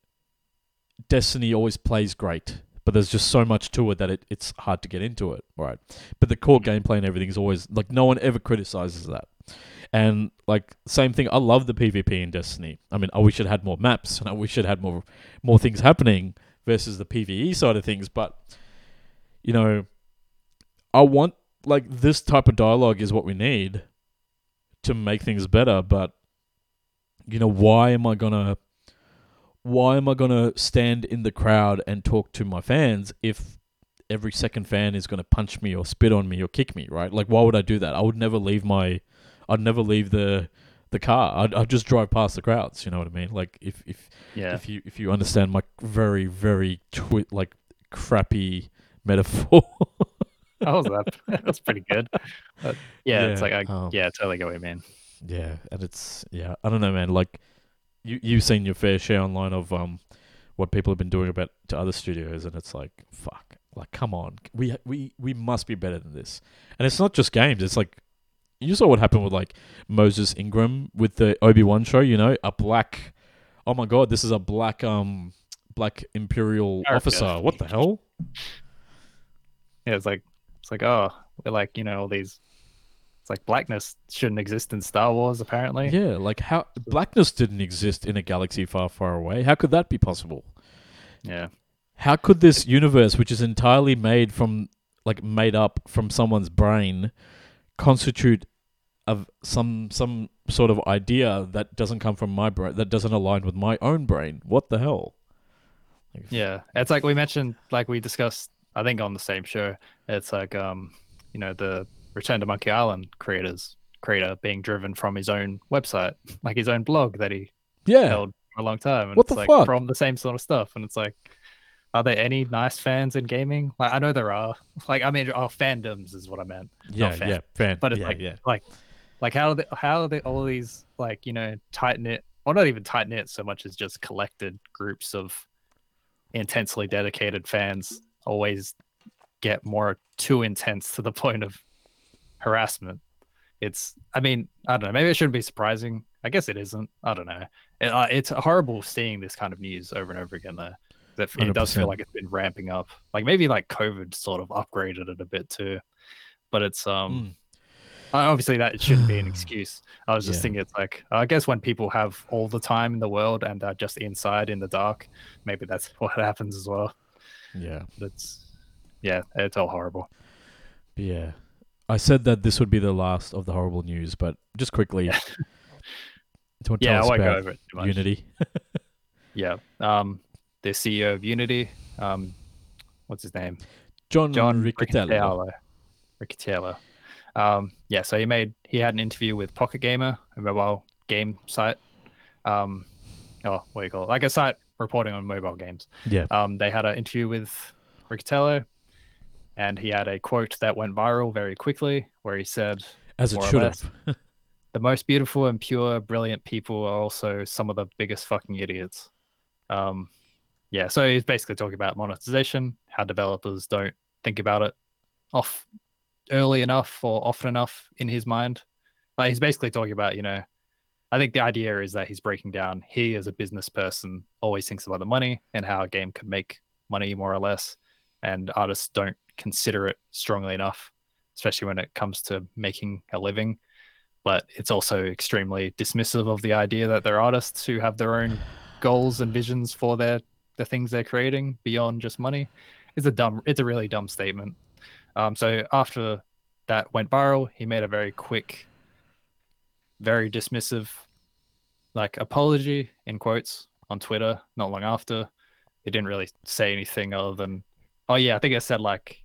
Destiny always plays great, but there's just so much to it that it, it's hard to get into it, right? But the core gameplay and everything is always, like, no one ever criticizes that. And, like, same thing, I love the PvP in Destiny. I mean, I wish it had more maps, and I wish it had more, more things happening versus the PvE side of things, but, you know, I want... Like, this type of dialogue is what we need to make things better, but, you know, why am I gonna... Why am I gonna stand in the crowd and talk to my fans if every second fan is gonna punch me or spit on me or kick me, right? Like, why would I do that? I would never leave my... I'd never leave the the car. I'd, I'd just drive past the crowds, you know what I mean? Like, if if, yeah. if you if you understand my very, very, twi- like, crappy metaphor... That was that. That's pretty good. But yeah, yeah, it's like I, um, yeah, totally get what you mean. Yeah, and it's, yeah, I don't know, man. Like, you, you've seen your fair share online of um, what people have been doing about to other studios, and it's like, fuck, like, come on, we we we must be better than this. And it's not just games. It's like, you saw what happened with like Moses Ingram with the Obi-Wan show. You know, a black, oh my god, this is a black um black imperial America. officer. What the hell? Yeah, it's like it's like oh, we're like, you know, all these. It's like blackness shouldn't exist in Star Wars, apparently. Yeah, like how blackness didn't exist in a galaxy far, far away. How could that be possible? Yeah. How could this universe, which is entirely made from, like, made up from someone's brain, constitute of some some sort of idea that doesn't come from my brain, that doesn't align with my own brain? What the hell? Like, yeah, it's like we mentioned, like we discussed, I think on the same show. It's like um, you know, the Return to Monkey Island creators creator being driven from his own website, like his own blog that he yeah. held for a long time. And what it's the like fuck? From the same sort of stuff. And it's like, are there any nice fans in gaming? Like, I know there are. Like, I mean, oh, fandoms is what I meant. Yeah, fan, yeah, fan. But it's yeah, like, yeah. like, like how are they, how are they all these, like, you know, tight knit, or not even tight knit so much as just collected groups of intensely dedicated fans always get more too intense to the point of harassment? It's, I mean, I don't know, maybe it shouldn't be surprising. I guess it isn't. I don't know. It, uh, it's horrible seeing this kind of news over and over again, though. That it one hundred percent does feel like it's been ramping up. Like maybe like COVID sort of upgraded it a bit too, but it's um mm. obviously that shouldn't be an excuse. I was just yeah. thinking it's like, I guess when people have all the time in the world and are just inside in the dark, maybe that's what happens as well. Yeah, that's yeah, it's all horrible. Yeah. I said that this would be the last of the horrible news, but just quickly, yeah, do you want to yeah tell us I won't about go over it too much. Unity? yeah, um, the C E O of Unity, um, what's his name? John, John Riccitiello. Riccitiello. Um, yeah, so he made he had an interview with Pocket Gamer, a mobile game site. Um, oh, what do you call it? Like a site reporting on mobile games. Yeah. Um, they had an interview with Riccitiello. And he had a quote that went viral very quickly where he said, as it should have, the most beautiful and pure, brilliant people are also some of the biggest fucking idiots. Um, yeah, so he's basically talking about monetization, how developers don't think about it off early enough or often enough in his mind. Like he's basically talking about, you know, I think the idea is that he's breaking down, he as a business person always thinks about the money and how a game could make money more or less. And artists don't consider it strongly enough, especially when it comes to making a living. But it's also extremely dismissive of the idea that there are artists who have their own goals and visions for their the things they're creating beyond just money. It's a dumb, it's a really dumb statement. Um, so after that went viral, he made a very quick, very dismissive, like apology in quotes on Twitter. Not long after, he didn't really say anything other than, oh yeah, I think I said like,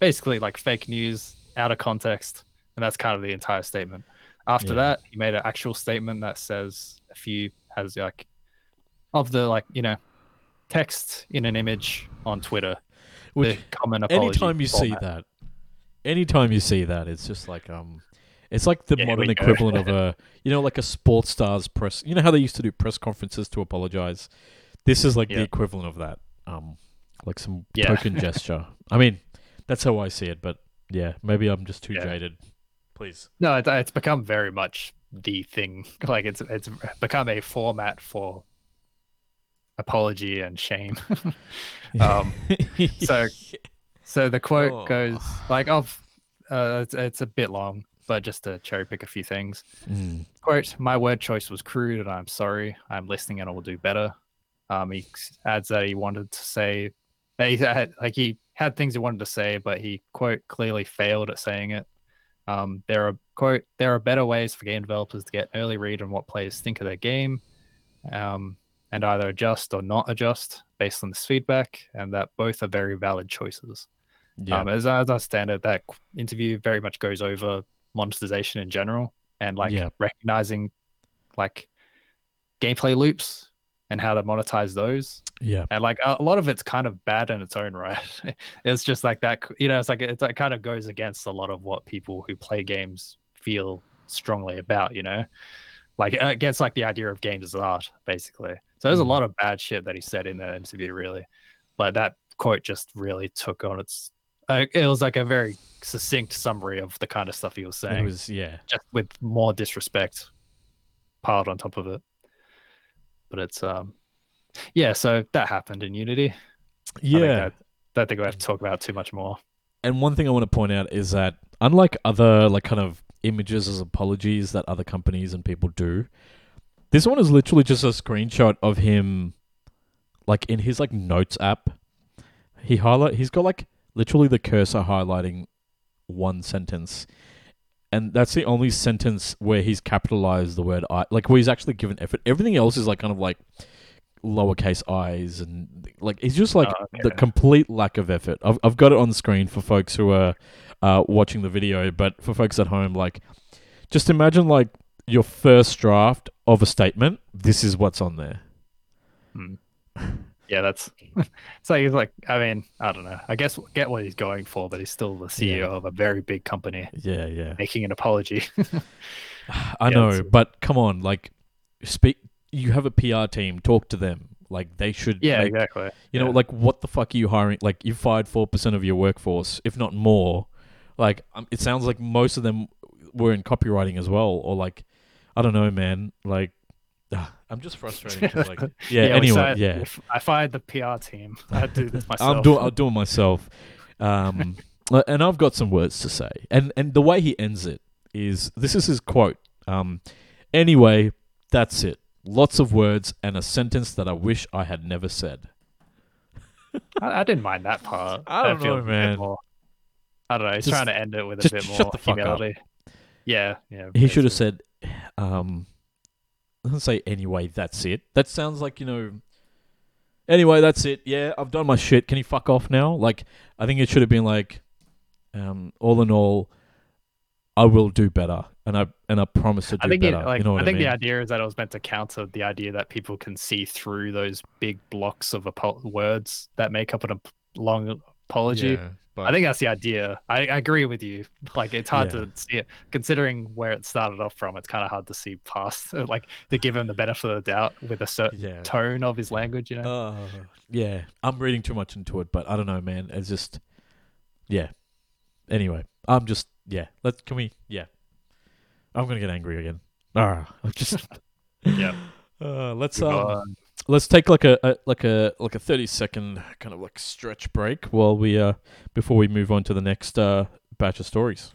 basically like fake news out of context, and that's kind of the entire statement. After yeah. that, he made an actual statement that says a few has like of the like you know text in an image on Twitter. Which the common apology anytime you format. see that, anytime you see that, it's just like um, it's like the yeah, modern equivalent of a you know like a sports stars press. You know how they used to do press conferences to apologize. This is like yeah. the equivalent of that. Um. Like some yeah. token gesture. I mean, that's how I see it, but yeah, maybe I'm just too yeah. jaded. Please. No, it's, it's become very much the thing. Like it's it's become a format for apology and shame. um, so so the quote oh. goes like, "I've uh, it's, it's a bit long, but just to cherry pick a few things." Mm. Quote: "My word choice was crude, and I'm sorry. I'm listening, and I will do better." Um, he adds that he wanted to say. He had, like he had things he wanted to say, but he, quote, clearly failed at saying it. Um, there are, quote, there are better ways for game developers to get early read on what players think of their game, um, and either adjust or not adjust based on this feedback, and that both are very valid choices. Yeah. Um, as, as I understand it, that interview very much goes over monetization in general and like yeah. recognizing like gameplay loops and how to monetize those. Yeah. And like a lot of it's kind of bad in its own right. It's just like that, you know, it's like, it's like it kind of goes against a lot of what people who play games feel strongly about, you know? Like, it gets like the idea of games as art, basically. So there's mm. a lot of bad shit that he said in the interview, really. But that quote just really took on its... Uh, it was like a very succinct summary of the kind of stuff he was saying. It was, yeah. Just with more disrespect piled on top of it. But it's... um, yeah, so that happened in Unity. Yeah. I think that, don't think we have to talk about too much more. And one thing I want to point out is that unlike other like kind of images as apologies that other companies and people do, this one is literally just a screenshot of him, like in his like notes app. He highlight he's got like literally the cursor highlighting one sentence, and that's the only sentence where he's capitalized the word I, like where he's actually given effort. Everything else is like kind of like lowercase i's, and like it's just like oh, okay. the complete lack of effort. I've I've got it on the screen for folks who are uh, watching the video, but for folks at home, like just imagine like your first draft of a statement. This is what's on there. Hmm. Yeah, that's so he's like. I mean, I don't know. I guess get what he's going for, but he's still the C E O yeah. of a very big company. Yeah, yeah. Making an apology. I yeah, know, but come on, like speak. You have a P R team, talk to them. Like, they should... Yeah, like, exactly. You know, yeah. like, what the fuck are you hiring? Like, you fired four percent of your workforce, if not more. Like, um, it sounds like most of them were in copywriting as well. Or, like, I don't know, man. Like, uh, I'm just frustrated. Like, yeah, yeah, anyway, started, yeah. I fired the P R team. I do this myself. I'm doing, I'll do it myself. Um, and I've got some words to say. And, and the way he ends it is... This is his quote. Um, anyway, that's it. Lots of words and a sentence that I wish I had never said. I, I didn't mind that part. I don't I know, man. More, I don't know. He's just trying to end it with a bit more shut the fuck humility. Up. Yeah, yeah. He basically. should have said, um, "Doesn't say anyway. That's it." That sounds like you know. Anyway, that's it. Yeah, I've done my shit. Can you fuck off now? Like, I think it should have been like, um, all in all, I will do better. And I and I promise to do I think better. It, like, you know I think I mean? The idea is that it was meant to counter the idea that people can see through those big blocks of apo- words that make up an ap- long apology. Yeah, but... I think that's the idea. I, I agree with you. Like it's hard yeah. to see it, considering where it started off from. It's kind of hard to see past. Like to give him the benefit of the doubt with a certain yeah. tone of his language. You know. Uh, yeah, I'm reading too much into it, but I don't know, man. It's just, yeah. Anyway, I'm just yeah. Let's can we yeah. I'm gonna get angry again. Ah, just yeah. Uh, let's um, let's take like a, a like a like a thirty second kind of like stretch break while we uh before we move on to the next uh, batch of stories.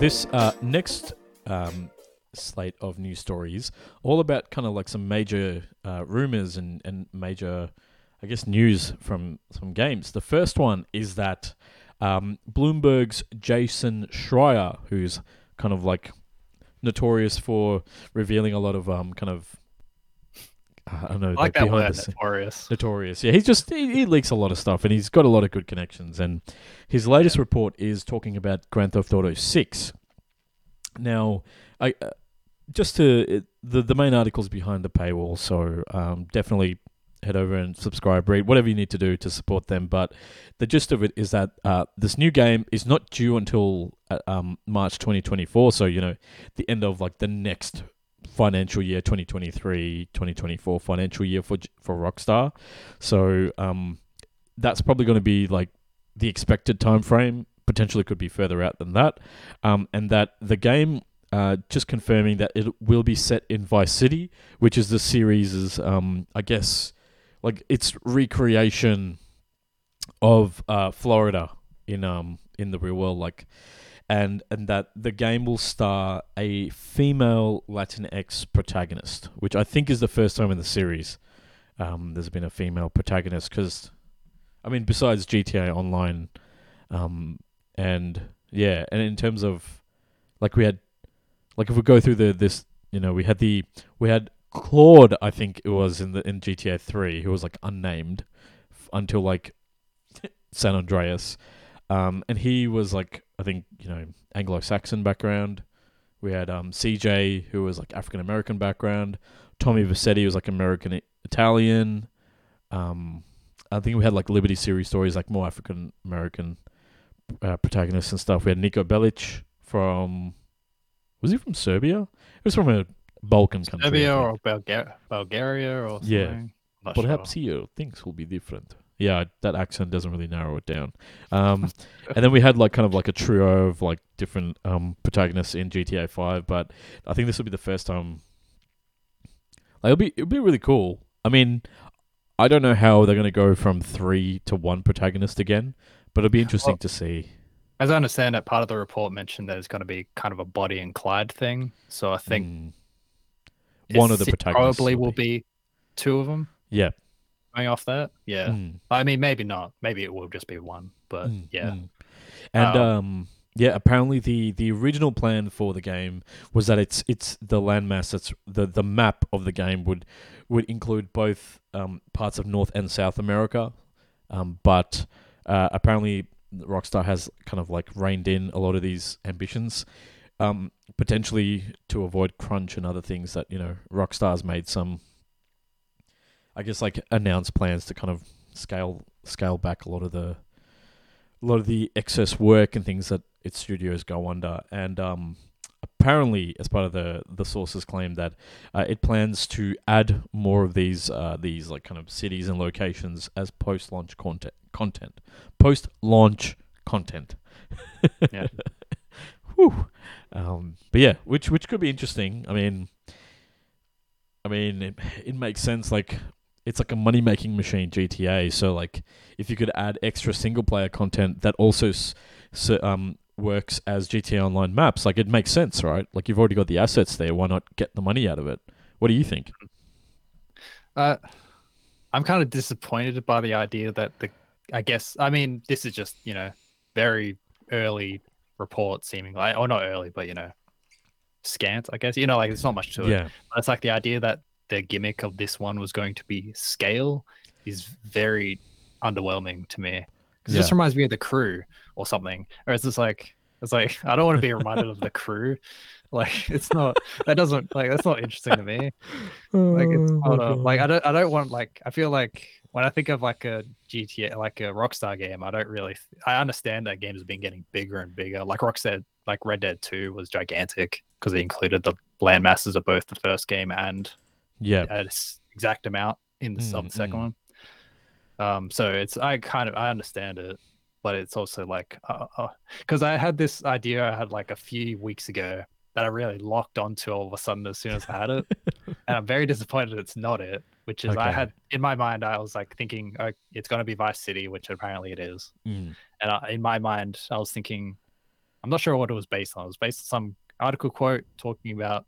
This uh, next um, slate of news stories, all about kind of like some major uh, rumors and, and major, I guess, news from some games. The first one is that um, Bloomberg's Jason Schreier, who's kind of like notorious for revealing a lot of um, kind of, I don't know. I like that word, notorious. Notorious. Yeah, he's just, he, he leaks a lot of stuff and he's got a lot of good connections. And his latest yeah. report is talking about Grand Theft Auto six. Now, I uh, just to it, the the main article's behind the paywall, so um, definitely head over and subscribe, read whatever you need to do to support them. But the gist of it is that uh, this new game is not due until uh, um, March twenty twenty-four. So you know, the end of like the next financial year, twenty twenty-three, twenty twenty-four financial year for for Rockstar. So um, that's probably going to be like the expected time frame. Potentially could be further out than that, um, and that the game uh, just confirming that it will be set in Vice City, which is the series' um, I guess like its recreation of uh, Florida in um in the real world, like, and and that the game will star a female Latinx protagonist, which I think is the first time in the series um, there's been a female protagonist, because I mean besides G T A Online. Um, And yeah, and in terms of like we had, like if we go through the this, you know, we had the we had Claude, I think it was in the in G T A three, who was like unnamed f- until like San Andreas, Um, and he was like, I think, you know, Anglo-Saxon background. We had um, C J, who was like African-American background. Tommy Vassetti was like American-Italian. Um, I think we had like Liberty series stories, like more African-American uh, protagonists and stuff. We had Niko Bellic from, was he from Serbia? It was from a Balkan country. Serbia or Bulga- Bulgaria or something. Yeah. Not Perhaps sure. Here things will be different. Yeah, that accent doesn't really narrow it down. Um, and then we had like kind of like a trio of like different um, protagonists in G T A five, but I think this will be the first time. Like, it'll be it'll be really cool. I mean, I don't know how they're going to go from three to one protagonist again, but it'll be interesting well, to see. As I understand it, part of the report mentioned that it's going to be kind of a Bonnie and Clyde thing. So I think mm. one of the protagonists probably will be. be two of them. Yeah. Going off that, yeah. Mm. I mean, maybe not. Maybe it will just be one, but mm. yeah. Mm. And um, um, yeah, apparently the, the original plan for the game was that it's it's the landmass. That's the, the map of the game would would include both um, parts of North and South America, um, but uh, apparently Rockstar has kind of like reined in a lot of these ambitions, um, potentially to avoid crunch and other things that, you know, Rockstar's made some. I guess like announced plans to kind of scale scale back a lot of the a lot of the excess work and things that its studios go under. And um, apparently, as part of the the sources claim that uh, it plans to add more of these uh, these like kind of cities and locations as post launch content content post launch content. Yeah. Whew. Um, but yeah, which which could be interesting. I mean, I mean, it, it makes sense. Like, it's like a money-making machine, G T A. So, like, if you could add extra single-player content that also s- um, works as G T A Online maps, like, it makes sense, right? Like, you've already got the assets there. Why not get the money out of it? What do you think? Uh, I'm kind of disappointed by the idea that the... I guess... I mean, this is just, you know, very early report seeming like... Or not early, but, you know, scant, I guess. You know, like, there's not much to it. Yeah. But it's like the idea that the gimmick of this one was going to be scale is very underwhelming to me, because yeah. it just reminds me of The Crew or something. Or it's just like, it's like, I don't want to be reminded of The Crew. Like, it's not, that doesn't, like, that's not interesting to me. Like, it's not a, like, I don't, I don't want, like, I feel like when I think of like a G T A, like a Rockstar game, I don't really, I understand that games have been getting bigger and bigger. Like Rockstar, like Red Dead two was gigantic because it included the land masses of both the first game and yeah an exact amount in the mm, sub second mm. one. Um, so it's I kind of I understand it, but it's also like because uh, uh, I had this idea I had like a few weeks ago that I really locked onto all of a sudden as soon as I had it, and I'm very disappointed it's not it. Which is okay. I had in my mind I was like thinking oh, it's going to be Vice City, which apparently it is, mm. and I, in my mind I was thinking. I'm not sure what it was based on. It was based on some article quote talking about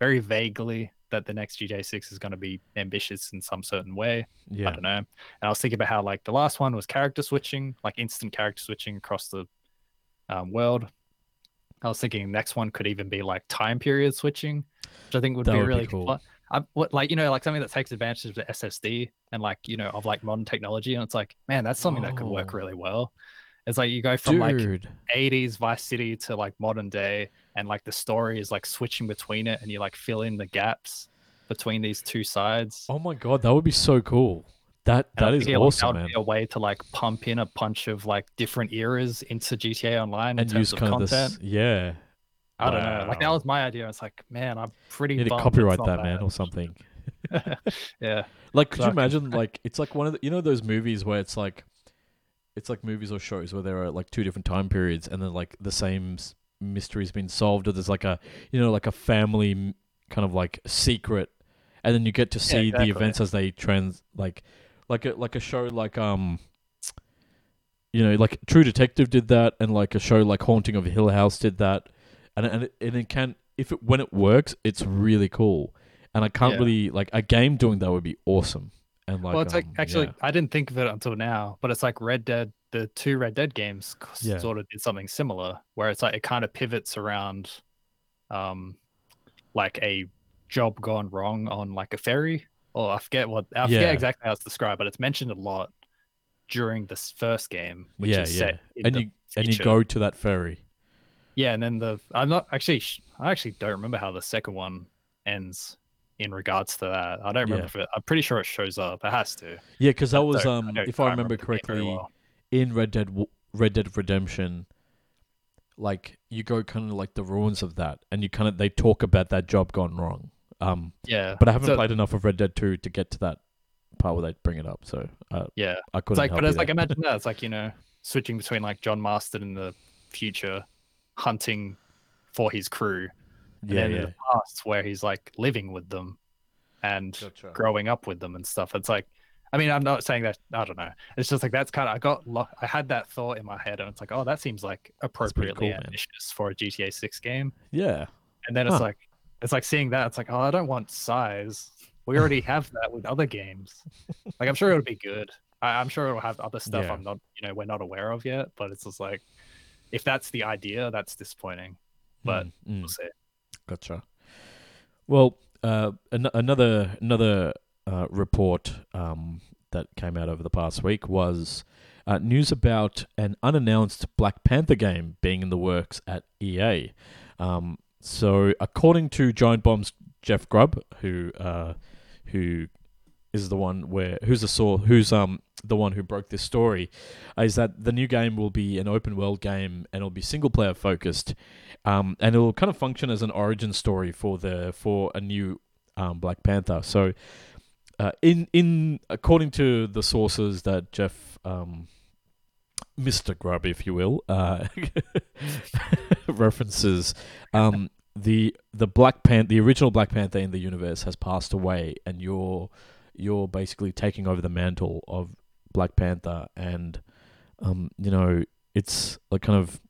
very vaguely that the next G T A six is going to be ambitious in some certain way. Yeah. I don't know. And I was thinking about how like the last one was character switching, like instant character switching across the um, world. I was thinking the next one could even be like time period switching, which I think would that be would really be cool. cool. I, what, like, you know, like something that takes advantage of the S S D and like, you know, of like modern technology. And it's like, man, that's something oh. that could work really well. It's like you go from Dude. like eighties Vice City to like modern day, and like the story is like switching between it, and you like fill in the gaps between these two sides. Oh my god, that would be so cool. That and that I is feel awesome. Like that would man. be a way to like pump in a bunch of like different eras into G T A Online in and terms use of kind content. Of this, yeah, I don't wow. know. Like that was my idea. It's like, man, I'm pretty. You need to copyright that, that man, or something. Yeah. Like, could so, you imagine? Like, it's like one of the, you know those movies where it's like. It's like movies or shows where there are like two different time periods, and then like the same mystery's been solved, or there's like a, you know, like a family kind of like secret, and then you get to see yeah, exactly. the events as they trans like, like a like a show like um, you know, like True Detective did that, and like a show like Haunting of Hill House did that, and and it, and it can if it when it works, it's really cool, and I can't yeah. really like a game doing that would be awesome. And like, well, it's um, like actually, yeah. I didn't think of it until now, but it's like Red Dead, the two Red Dead games yeah. sort of did something similar, where it's like it kind of pivots around, um, like a job gone wrong on like a ferry, or I forget what I forget yeah. exactly how it's described, but it's mentioned a lot. during this first game, which yeah, is yeah. set in and the you future. And you go to that ferry. Yeah, and then the I'm not actually I actually don't remember how the second one ends in regards to that. I don't remember. Yeah. If it, I'm pretty sure it shows up. It has to. Yeah, because that was um, I if I remember correctly, well. in Red Dead Red Dead Redemption, like you go kind of like the ruins of that, and you kind of they talk about that job gone wrong. Um, yeah, but I haven't so, played enough of Red Dead two to get to that part where they bring it up. So uh, yeah, I couldn't. It's like, help but it's like imagine that. It's like, you know, switching between like John Marston in the future hunting for his crew, and yeah, then yeah. in the past where he's like living with them and gotcha. growing up with them and stuff. It's like, I mean, I'm not saying that. I don't know. It's just like that's kind of I got lo- I had that thought in my head, and it's like, oh, that seems like appropriately cool, ambitious man. for a G T A six game. Yeah, and then it's huh. like it's like seeing that. It's like, oh, I don't want size. We already have that with other games. Like, I'm sure it'll be good. I- I'm sure it'll have other stuff yeah. I'm not, you know, we're not aware of yet. But it's just like, if that's the idea, that's disappointing. But mm, mm. we'll see. Gotcha. Well, uh, an- another another uh, report um, that came out over the past week was uh, news about an unannounced Black Panther game being in the works at E A. Um, so, according to Giant Bomb's Jeff Grubb, who uh, who is the one where who's the source, who's um. the one who broke this story, is that the new game will be an open world game and it'll be single player focused, um, and it'll kind of function as an origin story for the for a new um, Black Panther. So, uh, in in according to the sources that Jeff, um, Mister Grubb, if you will, uh, references, um, the the Black Pan- the original Black Panther in the universe has passed away, and you're you're basically taking over the mantle of Black Panther, and um, you know, it's like kind of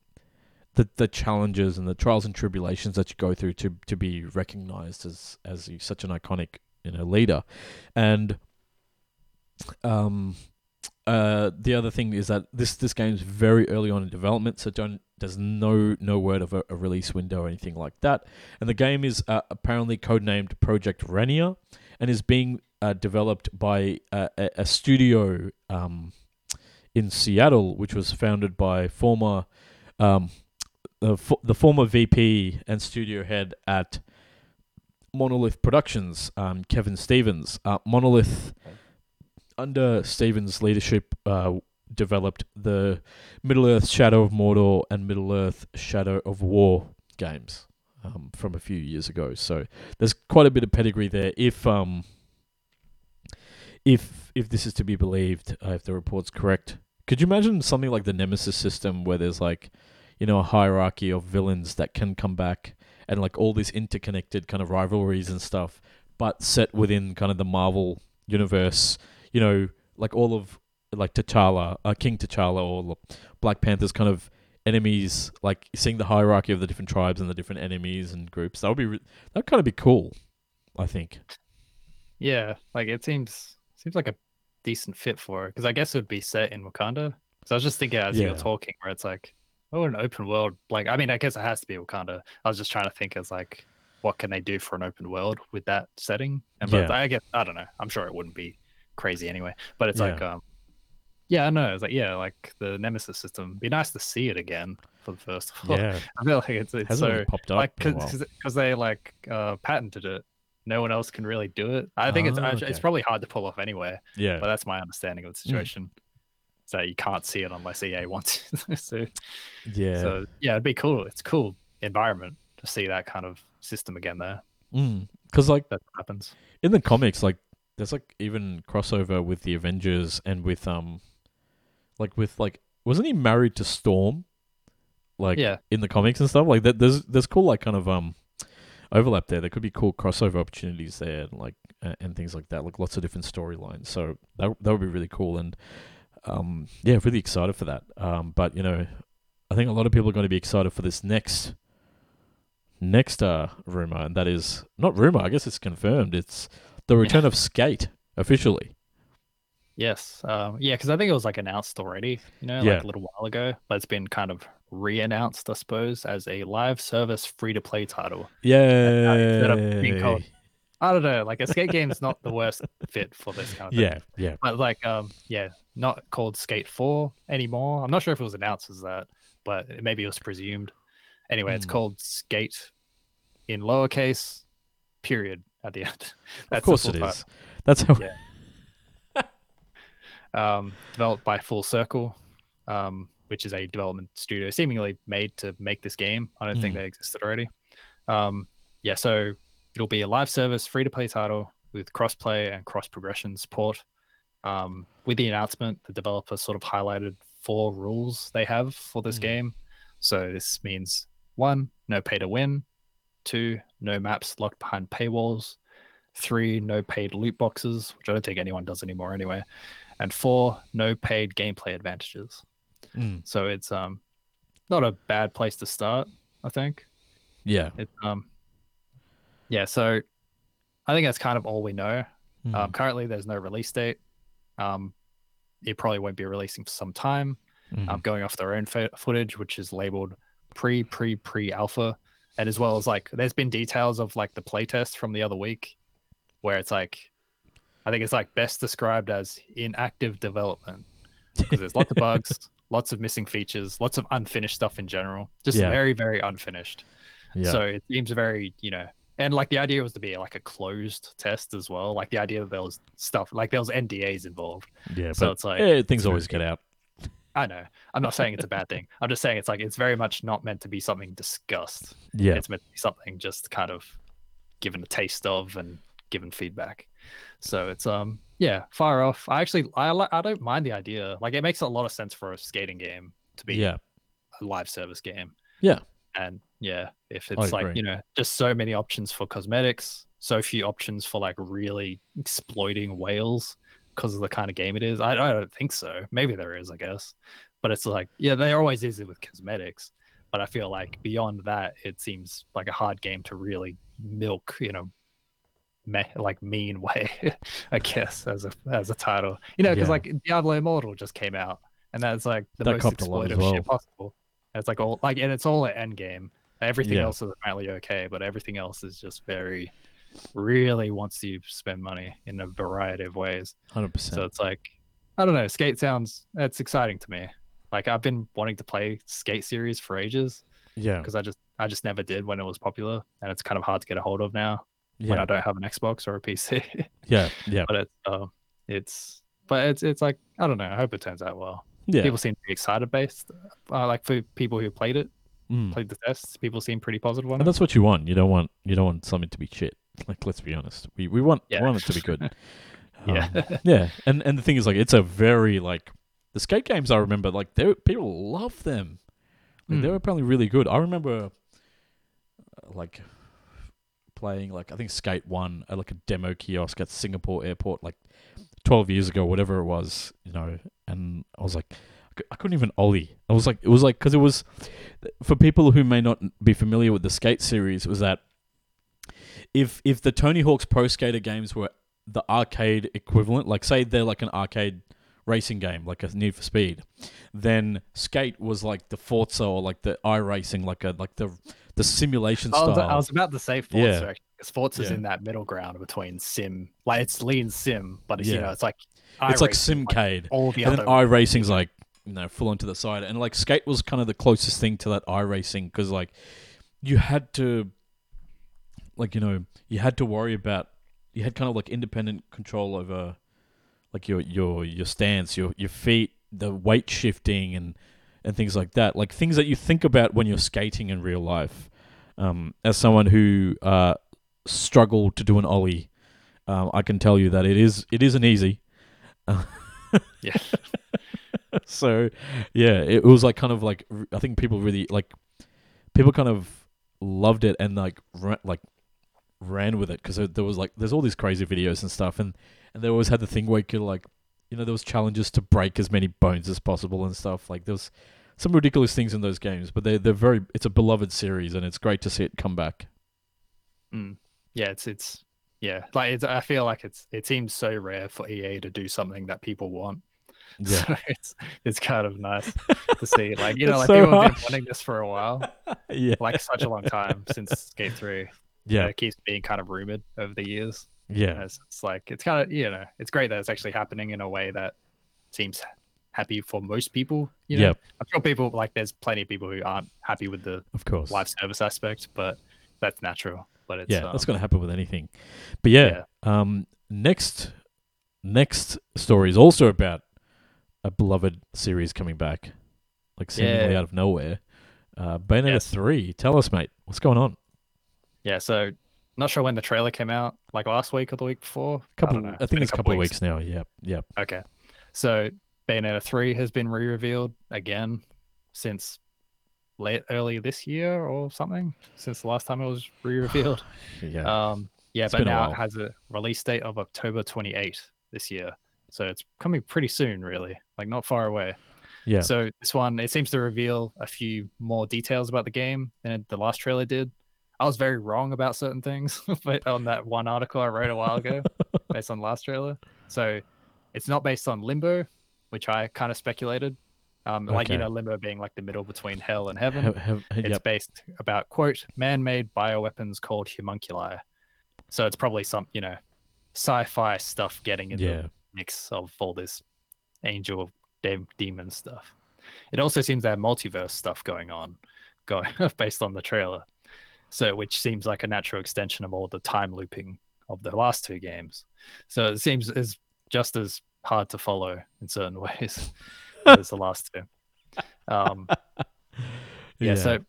the the challenges and the trials and tribulations that you go through to to be recognized as as such an iconic, you know, leader. And um, uh, the other thing is that this this game's very early on in development, so don't there's no no word of a, a release window or anything like that. And the game is uh, apparently codenamed Project Renia, and is being Uh, developed by uh, a studio um, in Seattle, which was founded by former um, the, fo- the former V P and studio head at Monolith Productions, um, Kevin Stevens. Uh, Monolith, under Stevens' leadership, uh, developed the Middle Earth: Shadow of Mordor and Middle Earth: Shadow of War games um, from a few years ago. So there's quite a bit of pedigree there. If um, If if this is to be believed, uh, if the report's correct, could you imagine something like the Nemesis system, where there's like, you know, a hierarchy of villains that can come back, and like all these interconnected kind of rivalries and stuff, but set within kind of the Marvel universe, you know, like all of like T'Challa, uh, King T'Challa, or Black Panther's kind of enemies, like seeing the hierarchy of the different tribes and the different enemies and groups. That would be re- that would kind of be cool, I think. Yeah, like it seems. Seems like a decent fit for it, because I guess it would be set in Wakanda. So I was just thinking as yeah. you were talking, where it's like, oh, an open world. Like, I mean, I guess it has to be Wakanda. I was just trying to think as like, what can they do for an open world with that setting? And but yeah. I guess I don't know. I'm sure it wouldn't be crazy anyway. But it's yeah. like, um, yeah, I know. It's like yeah, like the Nemesis system. It'd be nice to see it again for the first. Yeah, I feel like it's it's Hasn't so really popped up like because they like uh, patented it. No one else can really do it. I think oh, it's okay. it's probably hard to pull off anyway. Yeah, but that's my understanding of the situation. Mm. So you can't see it unless E A wants it. so, yeah, so yeah, it'd be cool. It's a cool environment to see that kind of system again there. Because mm. like that happens in the comics. Like there's like even crossover with the Avengers and with um, like with like wasn't he married to Storm? Like yeah. in the comics and stuff like that. There's there's cool like kind of um. overlap there. There could be cool crossover opportunities there, like uh, and things like that. Like lots of different storylines. So that that would be really cool. And um, yeah, really excited for that. Um, but you know, I think a lot of people are going to be excited for this next next uh, rumor, and that is not rumor. I guess it's confirmed. It's the return of Skate officially. Yes. Um, yeah, because I think it was like announced already. You know, yeah. like a little while ago, but it's been kind of re-announced, I suppose, as a live service free-to-play title. Yeah, I don't know, like a skate game's not the worst fit for this kind of thing. Yeah, yeah. But like, um, yeah, not called Skate four anymore. I'm not sure if it was announced as that, but maybe it was presumed. Anyway, mm. it's called Skate in lowercase, period, at the end. That's of course it part. Is. That's how... Yeah. um, developed by Full Circle, um, which is a development studio seemingly made to make this game. I don't mm. think they existed already. Um, yeah, so... It'll be a live service, free-to-play title with cross-play and cross-progression support. Um, with the announcement, the developer sort of highlighted four rules they have for this mm. game. So this means, one, no pay-to-win. Two, no maps locked behind paywalls. Three, no paid loot boxes, which I don't think anyone does anymore anyway. And four, no paid gameplay advantages. Mm. So it's um, not a bad place to start, I think. Yeah. It, um. Yeah, so I think that's kind of all we know. Mm. Um, currently, there's no release date. Um, it probably won't be releasing for some time. Mm. Um, going off their own f- footage, which is labeled pre, pre, pre alpha, and as well as like, there's been details of like the playtest from the other week, where it's like, I think it's like best described as in active development because there's lots of bugs, lots of missing features, lots of unfinished stuff in general. Just yeah. very, very unfinished. Yeah. So it seems very, you know. And like the idea was to be like a closed test as well. Like the idea that there was stuff, like there was N D As involved. Yeah, so but it's like eh, things always get out. I know. I'm not saying it's a bad thing. I'm just saying it's like it's very much not meant to be something discussed. Yeah, it's meant to be something just kind of given a taste of and given feedback. So it's um yeah far off. I actually I I don't mind the idea. Like it makes a lot of sense for a skating game to be yeah. a live service game. Yeah. And yeah, if it's like, you know, just so many options for cosmetics, so few options for like really exploiting whales because of the kind of game it is. I, I don't think so. Maybe there is, I guess. But it's like, yeah, there always is it with cosmetics. But I feel like beyond that, it seems like a hard game to really milk, you know, me- like mean way, I guess, as a as a title. You know, because yeah. like Diablo Immortal just came out and that's like the that most exploitive well. shit possible. It's like all like, and it's all at endgame. Everything yeah. else is apparently okay, but everything else is just very, really wants you to spend money in a variety of ways. one hundred percent. So it's like, I don't know. Skate sounds, that's exciting to me. Like I've been wanting to play Skate series for ages. Yeah. Because I just, I just never did when it was popular, and it's kind of hard to get a hold of now yeah. when I don't have an Xbox or a P C. yeah, yeah. But it's, um, it's, but it's, it's like, I don't know. I hope it turns out well. Yeah. People seem to be excited based, uh, like for people who played it, mm. played the tests. People seem pretty positive on and it. That's what you want. You don't want you don't want something to be shit. Like let's be honest, we we want yeah. want it to be good. yeah, um, yeah. And and the thing is, like, it's a very like the skate games. I remember like they were, people love them. Like, mm. They were apparently really good. I remember uh, like playing like I think Skate One at like a demo kiosk at Singapore Airport like twelve years ago, whatever it was, you know. And I was like, I couldn't even ollie. I was like, it was like, because it was, for people who may not be familiar with the Skate series, it was that if if the Tony Hawk's Pro Skater games were the arcade equivalent, like say they're like an arcade racing game, like a Need for Speed, then Skate was like the Forza or like the iRacing, like a like the the simulation I was, style. I was about to say Forza, yeah. actually. Sports yeah. is in that middle ground between sim, like it's lean sim, but it's, yeah. you know, it's like I it's racing, like Simcade. Like all the and other then iRacing's like, you know, full onto the side, and like Skate was kind of the closest thing to that iRacing because like you had to, like you know, you had to worry about you had kind of like independent control over, like your your your stance, your your feet, the weight shifting, and and things like that, like things that you think about when you're skating in real life. Um, as someone who uh. struggle to do an ollie, um, I can tell you that it is it isn't easy. Uh, yeah. So, yeah, it was like kind of like I think people really like people kind of loved it and like ra- like ran with it because there was like there's all these crazy videos and stuff, and and they always had the thing where you could like you know there was challenges to break as many bones as possible and stuff. Like there was some ridiculous things in those games, but they they're very it's a beloved series and it's great to see it come back. Mm. Yeah, it's it's yeah. Like it's, I feel like it's it seems so rare for E A to do something that people want. Yeah, so it's it's kind of nice to see. Like you know, like so people hard. have been wanting this for a while. Yeah, like such a long time since Skate three. Yeah, uh, it keeps being kind of rumored over the years. Yeah, it's, it's like it's kind of you know it's great that it's actually happening in a way that seems happy for most people. You know, yep. I'm sure people like there's plenty of people who aren't happy with the of course live service aspect, but that's natural. But it's, yeah, um, that's going to happen with anything. But yeah, yeah. Um, next next story is also about a beloved series coming back, like seemingly yeah. out of nowhere. Uh, Bayonetta yes. three. Tell us, mate, what's going on? Yeah, so not sure when the trailer came out, like last week or the week before. A couple, I, don't know. I think it's a couple of weeks. weeks now. Yep, yep. Okay, so Bayonetta three has been re-revealed again since late early this year or something. Since the last time it was re-revealed. yeah. Um, yeah, it's but now it has a release date of October twenty-eighth this year, so it's coming pretty soon, really, like not far away. Yeah. So this one, it seems to reveal a few more details about the game than the last trailer did. I was very wrong about certain things but on that one article I wrote a while ago based on the last trailer. So it's not based on Limbo, which I kind of speculated. Um, okay. Like, you know, Limbo being like the middle between hell and heaven. Have, have, it's yep. based about, quote, man-made bioweapons called homunculi. So it's probably some, you know, sci-fi stuff getting in yeah. the mix of all this angel de- demon stuff. It also seems to have multiverse stuff going on going based on the trailer. So, which seems like a natural extension of all the time looping of the last two games. So it seems is just as hard to follow in certain ways as the last two. Um, yeah, yeah. So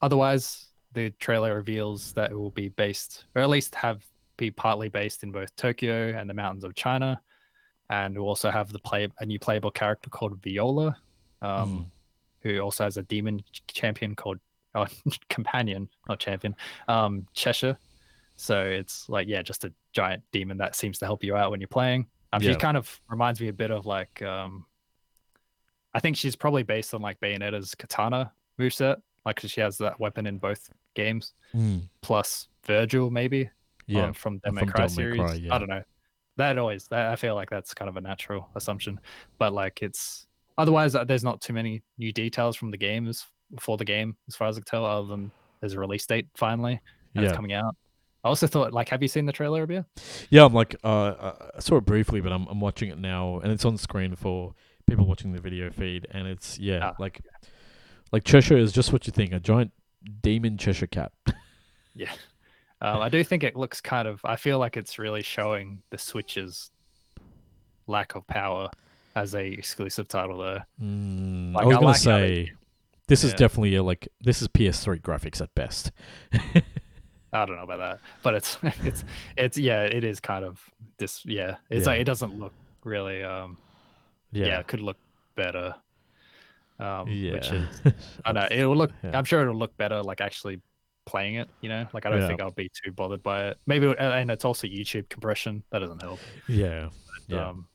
otherwise, the trailer reveals that it will be based, or at least have be partly based in both Tokyo and the mountains of China, and we'll also have the play a new playable character called Viola, um, mm. who also has a demon champion called. Oh, companion, not champion, um, Cheshire. So it's like, yeah, just a giant demon that seems to help you out when you're playing. Um, yeah. She kind of reminds me a bit of like, um, I think she's probably based on like Bayonetta's katana moveset, like because she has that weapon in both games, mm. plus Virgil maybe, yeah, um, from Devil May Cry series. Cry, yeah. I don't know. That always, that, I feel like that's kind of a natural assumption, but like it's otherwise uh, there's not too many new details from the games. Before the game, as far as I can tell, other than there's a release date finally and yeah. it's coming out. I also thought, like, have you seen the trailer, Abia? Yeah, I'm like, uh, I saw it briefly, but I'm I'm watching it now, and it's on screen for people watching the video feed, and it's yeah, ah, like, yeah. like Cheshire is just what you think, a giant demon Cheshire cat. yeah, um, I do think it looks kind of. I feel like it's really showing the Switch's lack of power as a exclusive title, though. Mm, like, I was I gonna like say. This yeah. is definitely a, like this is P S three graphics at best. I don't know about that, but it's it's it's yeah, it is kind of this yeah. It's yeah. like it doesn't look really um yeah, yeah it could look better. Um yeah. which is I don't know, it'll look yeah. I'm sure it'll look better like actually playing it, you know? Like I don't yeah. think I'll be too bothered by it. Maybe and it's also YouTube compression, that doesn't help. Yeah. But, yeah. Um,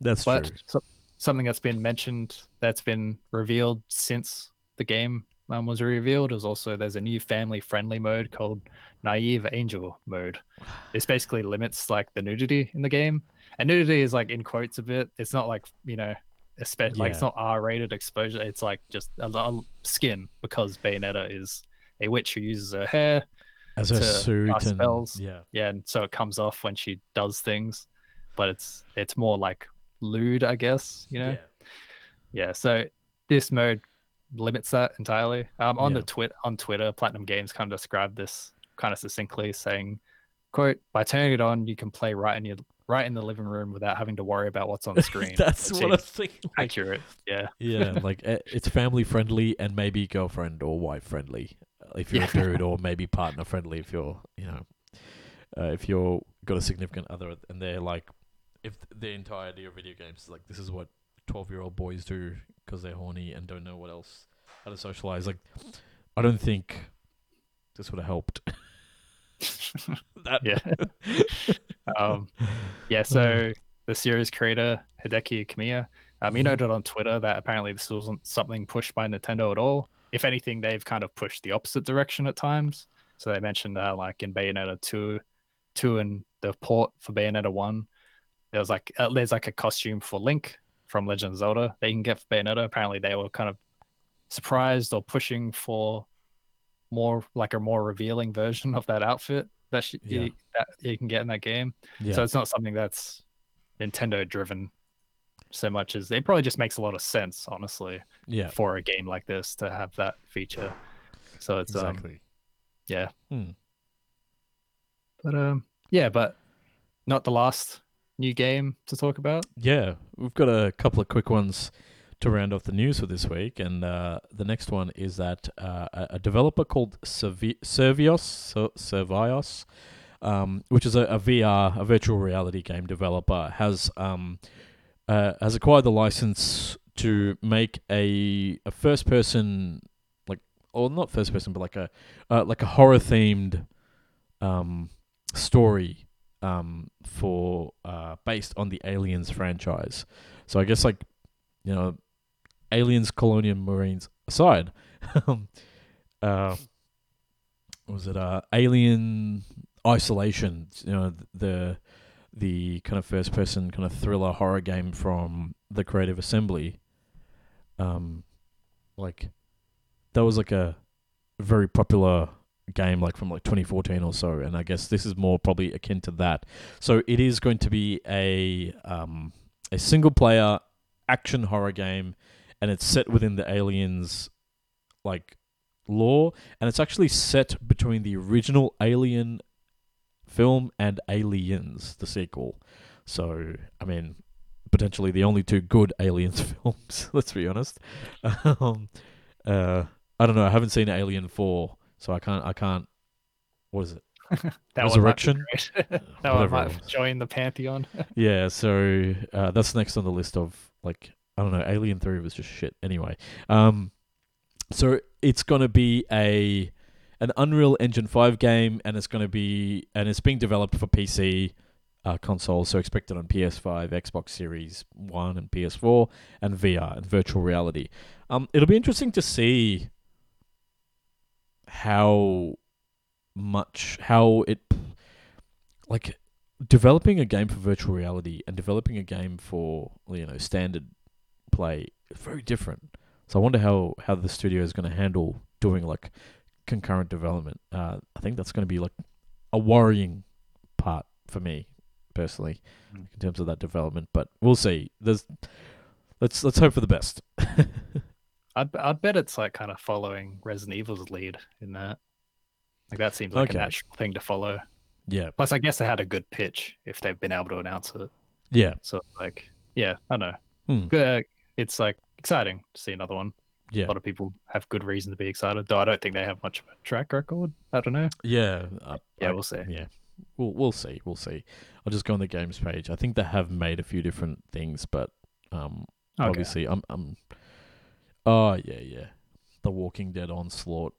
that's but true. So, something that's been mentioned that's been revealed since the game um, was revealed is also there's a new family friendly mode called Naive Angel mode. This basically limits like the nudity in the game, and nudity is like in quotes a bit. It's not like, you know, especially yeah. like it's not R-rated exposure. It's like just a, a skin, because Bayonetta is a witch who uses her hair as her suit cast and spells. yeah yeah and so it comes off when she does things, but it's it's more like lewd, I guess, you know. yeah, yeah so this mode limits that entirely. Um, on yeah. the twit on Twitter, Platinum Games kind of described this kind of succinctly, saying, "Quote: By turning it on, you can play right in your right in the living room without having to worry about what's on the screen." That's it what I was thinking. Accurate, yeah, yeah. Like it's family friendly and maybe girlfriend or wife friendly if you're yeah. a dude, or maybe partner friendly if you're, you know, uh, if you're got a significant other and they're like, if the entirety of video games is like this is what twelve-year-old boys do because they're horny and don't know what else how to socialize. Like, I don't think this would have helped. that yeah, um, yeah. So the series creator Hideki Kamiya, um, he noted on Twitter that apparently this wasn't something pushed by Nintendo at all. If anything, they've kind of pushed the opposite direction at times. So they mentioned that, like in Bayonetta two, two and the port for Bayonetta one, there was like uh, there's like a costume for Link from Legend of Zelda they can get for Bayonetta. Apparently they were kind of surprised or pushing for more like a more revealing version of that outfit that, she, yeah. you, that you can get in that game. Yeah. So it's not something that's Nintendo driven so much as it probably just makes a lot of sense, honestly, yeah. for a game like this to have that feature. So it's exactly. um, yeah. Hmm. But um, yeah, but not the last new game to talk about. Yeah, we've got a couple of quick ones to round off the news for this week, and uh, the next one is that uh, a developer called Servi- Servios, so- Servios, um, which is a, a V R, a virtual reality game developer, has um, uh, has acquired the license to make a a first person, like, or not first person, but like a uh, like a horror themed um, story um, for uh, based on the Aliens franchise. So I guess, like, you know, Aliens, Colonial Marines aside, um, uh, was it uh, Alien Isolation? You know, the the kind of first person kind of thriller horror game from the Creative Assembly. Um, like that was like a very popular game, like from like twenty fourteen or so, and I guess this is more probably akin to that. So it is going to be a um, a single player action horror game, and it's set within the Aliens, like, lore, and it's actually set between the original Alien film and Aliens, the sequel. So, I mean, potentially the only two good Aliens films, let's be honest. Um, uh, I don't know, I haven't seen Alien four, so I can't, I can't, what is it? That Resurrection. One might that one might join the pantheon. Yeah, so uh, that's next on the list of, like, I don't know, Alien three was just shit. Anyway, um, so it's gonna be a an Unreal Engine five game, and it's gonna be and it's being developed for P C uh, consoles, so expected on P S five, Xbox Series One, and P S four, and V R and virtual reality. Um, it'll be interesting to see how much how it like developing a game for virtual reality and developing a game for, you know, standard play is very different. So I wonder how how the studio is going to handle doing like concurrent development. uh I think that's going to be like a worrying part for me personally mm. in terms of that development, but we'll see. There's let's let's hope for the best. I'd, I'd bet it's like kind of following Resident Evil's lead in that. Like, that seems like okay. a natural thing to follow. Yeah. Plus, I guess they had a good pitch if they've been able to announce it. Yeah. So, like, yeah, I don't know. Hmm. Uh, it's, like, exciting to see another one. Yeah. A lot of people have good reason to be excited, though I don't think they have much of a track record. I don't know. Yeah. Uh, yeah, I, we'll see. Yeah. We'll, we'll see. We'll see. I'll just go on the games page. I think they have made a few different things, but um, okay. obviously I'm... I'm. Oh, yeah, yeah. The Walking Dead Onslaught.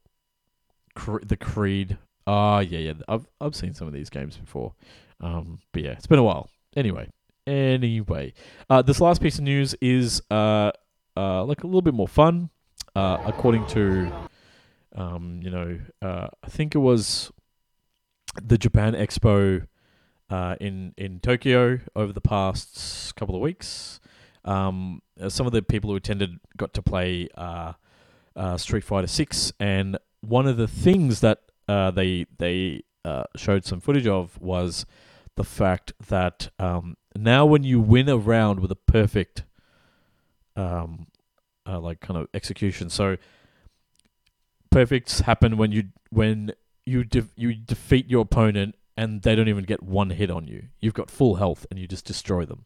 Cre- the Creed. Ah, oh, yeah, yeah. I've I've seen some of these games before. Um, but yeah, it's been a while. Anyway, anyway, uh, this last piece of news is uh, uh, like a little bit more fun, uh, according to, um, you know, uh, I think it was the Japan Expo, uh, in in Tokyo over the past couple of weeks. Um, some of the people who attended got to play uh, uh Street Fighter six and. One of the things that uh, they they uh, showed some footage of was the fact that um, now when you win a round with a perfect, um, uh, like kind of execution, so perfects happen when you when you de- you defeat your opponent and they don't even get one hit on you. You've got full health and you just destroy them.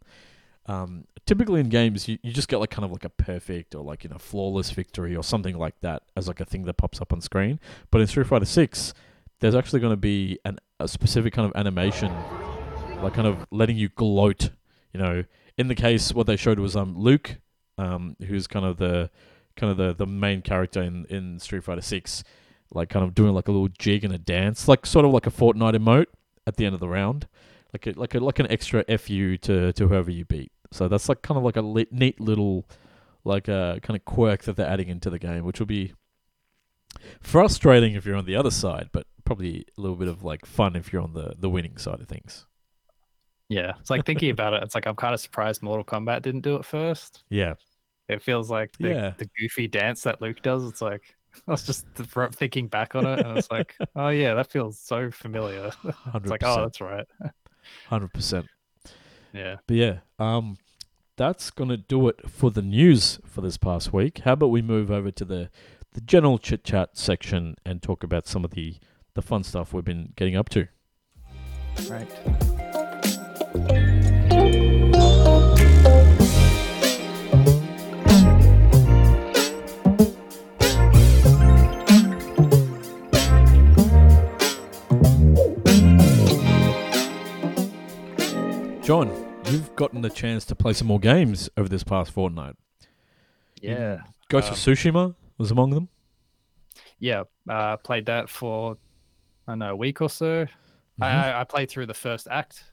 Um, typically in games, you, you just get like kind of like a perfect or like, you know, flawless victory or something like that as like a thing that pops up on screen. But in Street Fighter six, there's actually going to be an, a specific kind of animation, like kind of letting you gloat, you know. In the case, what they showed was um Luke, um who's kind of the kind of the, the main character in, in Street Fighter six, like kind of doing like a little jig and a dance, like sort of like a Fortnite emote at the end of the round, like a, like a, like an extra F U to to whoever you beat. So that's like kind of like a lit, neat little, like a kind of quirk that they're adding into the game, which will be frustrating if you're on the other side, but probably a little bit of like fun if you're on the, the winning side of things. Yeah, it's like thinking about it. It's like I'm kind of surprised Mortal Kombat didn't do it first. Yeah, it feels like the, yeah. the goofy dance that Luke does. It's like I was just thinking back on it, and I was like, oh yeah, that feels so familiar. It's like, oh, that's right. one hundred percent. Yeah. But yeah, um, that's going to do it for the news for this past week. How about we move over to the, the general chit-chat section and talk about some of the, the fun stuff we've been getting up to. Right. John, you've gotten the chance to play some more games over this past fortnight. Yeah. Ghost um, of Tsushima was among them. Yeah, I uh, played that for, I don't know, a week or so. Mm-hmm. I, I played through the first act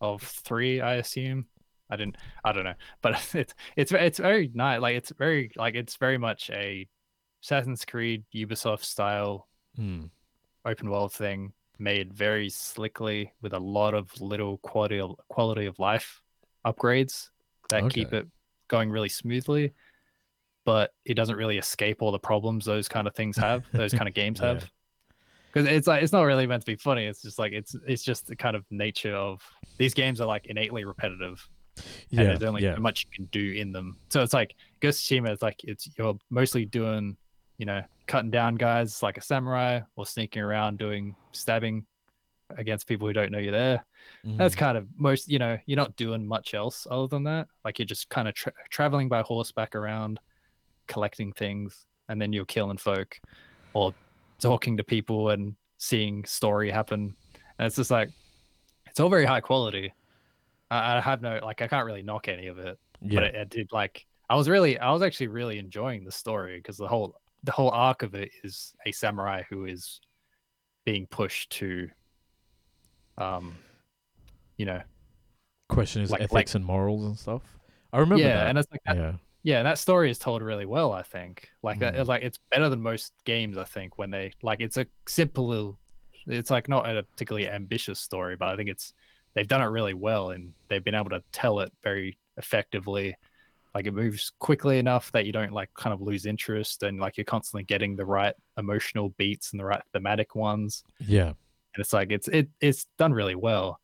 of three, I assume. I didn't, I don't know. But it's it's it's very nice. Like, it's very, like, it's very much a Assassin's Creed, Ubisoft style mm. open world thing, made very slickly with a lot of little quality of, quality of life upgrades that okay. keep it going really smoothly, but it doesn't really escape all the problems those kind of things have, those kind of games yeah. have. Because it's like, it's not really meant to be funny. It's just like, it's it's just the kind of nature of these games are like innately repetitive, yeah, and there's only yeah. so much you can do in them. So it's like Ghost of Tsushima is like, it's you're mostly doing, you know, cutting down guys like a samurai, or sneaking around doing stabbing against people who don't know you're there. Mm. That's kind of most, you know, you're not doing much else other than that. Like, you're just kind of tra- traveling by horseback around, collecting things, and then you're killing folk or talking to people and seeing story happen. And it's just like, it's all very high quality. I, I have no, like, I can't really knock any of it, yeah. but it, it did, like, I was really, I was actually really enjoying the story, because the whole, the whole arc of it is a samurai who is being pushed to, um, you know, question his like, ethics like, and morals and stuff. I remember yeah, that. And it's like that, yeah. yeah, and that story is told really well, I think. Like, mm. that, like, it's better than most games, I think, when they, like, it's a simple, it's like not a particularly ambitious story, but I think it's, they've done it really well, and they've been able to tell it very effectively. Like, it moves quickly enough that you don't like kind of lose interest, and like you're constantly getting the right emotional beats and the right thematic ones. Yeah, and it's like it's it it's done really well,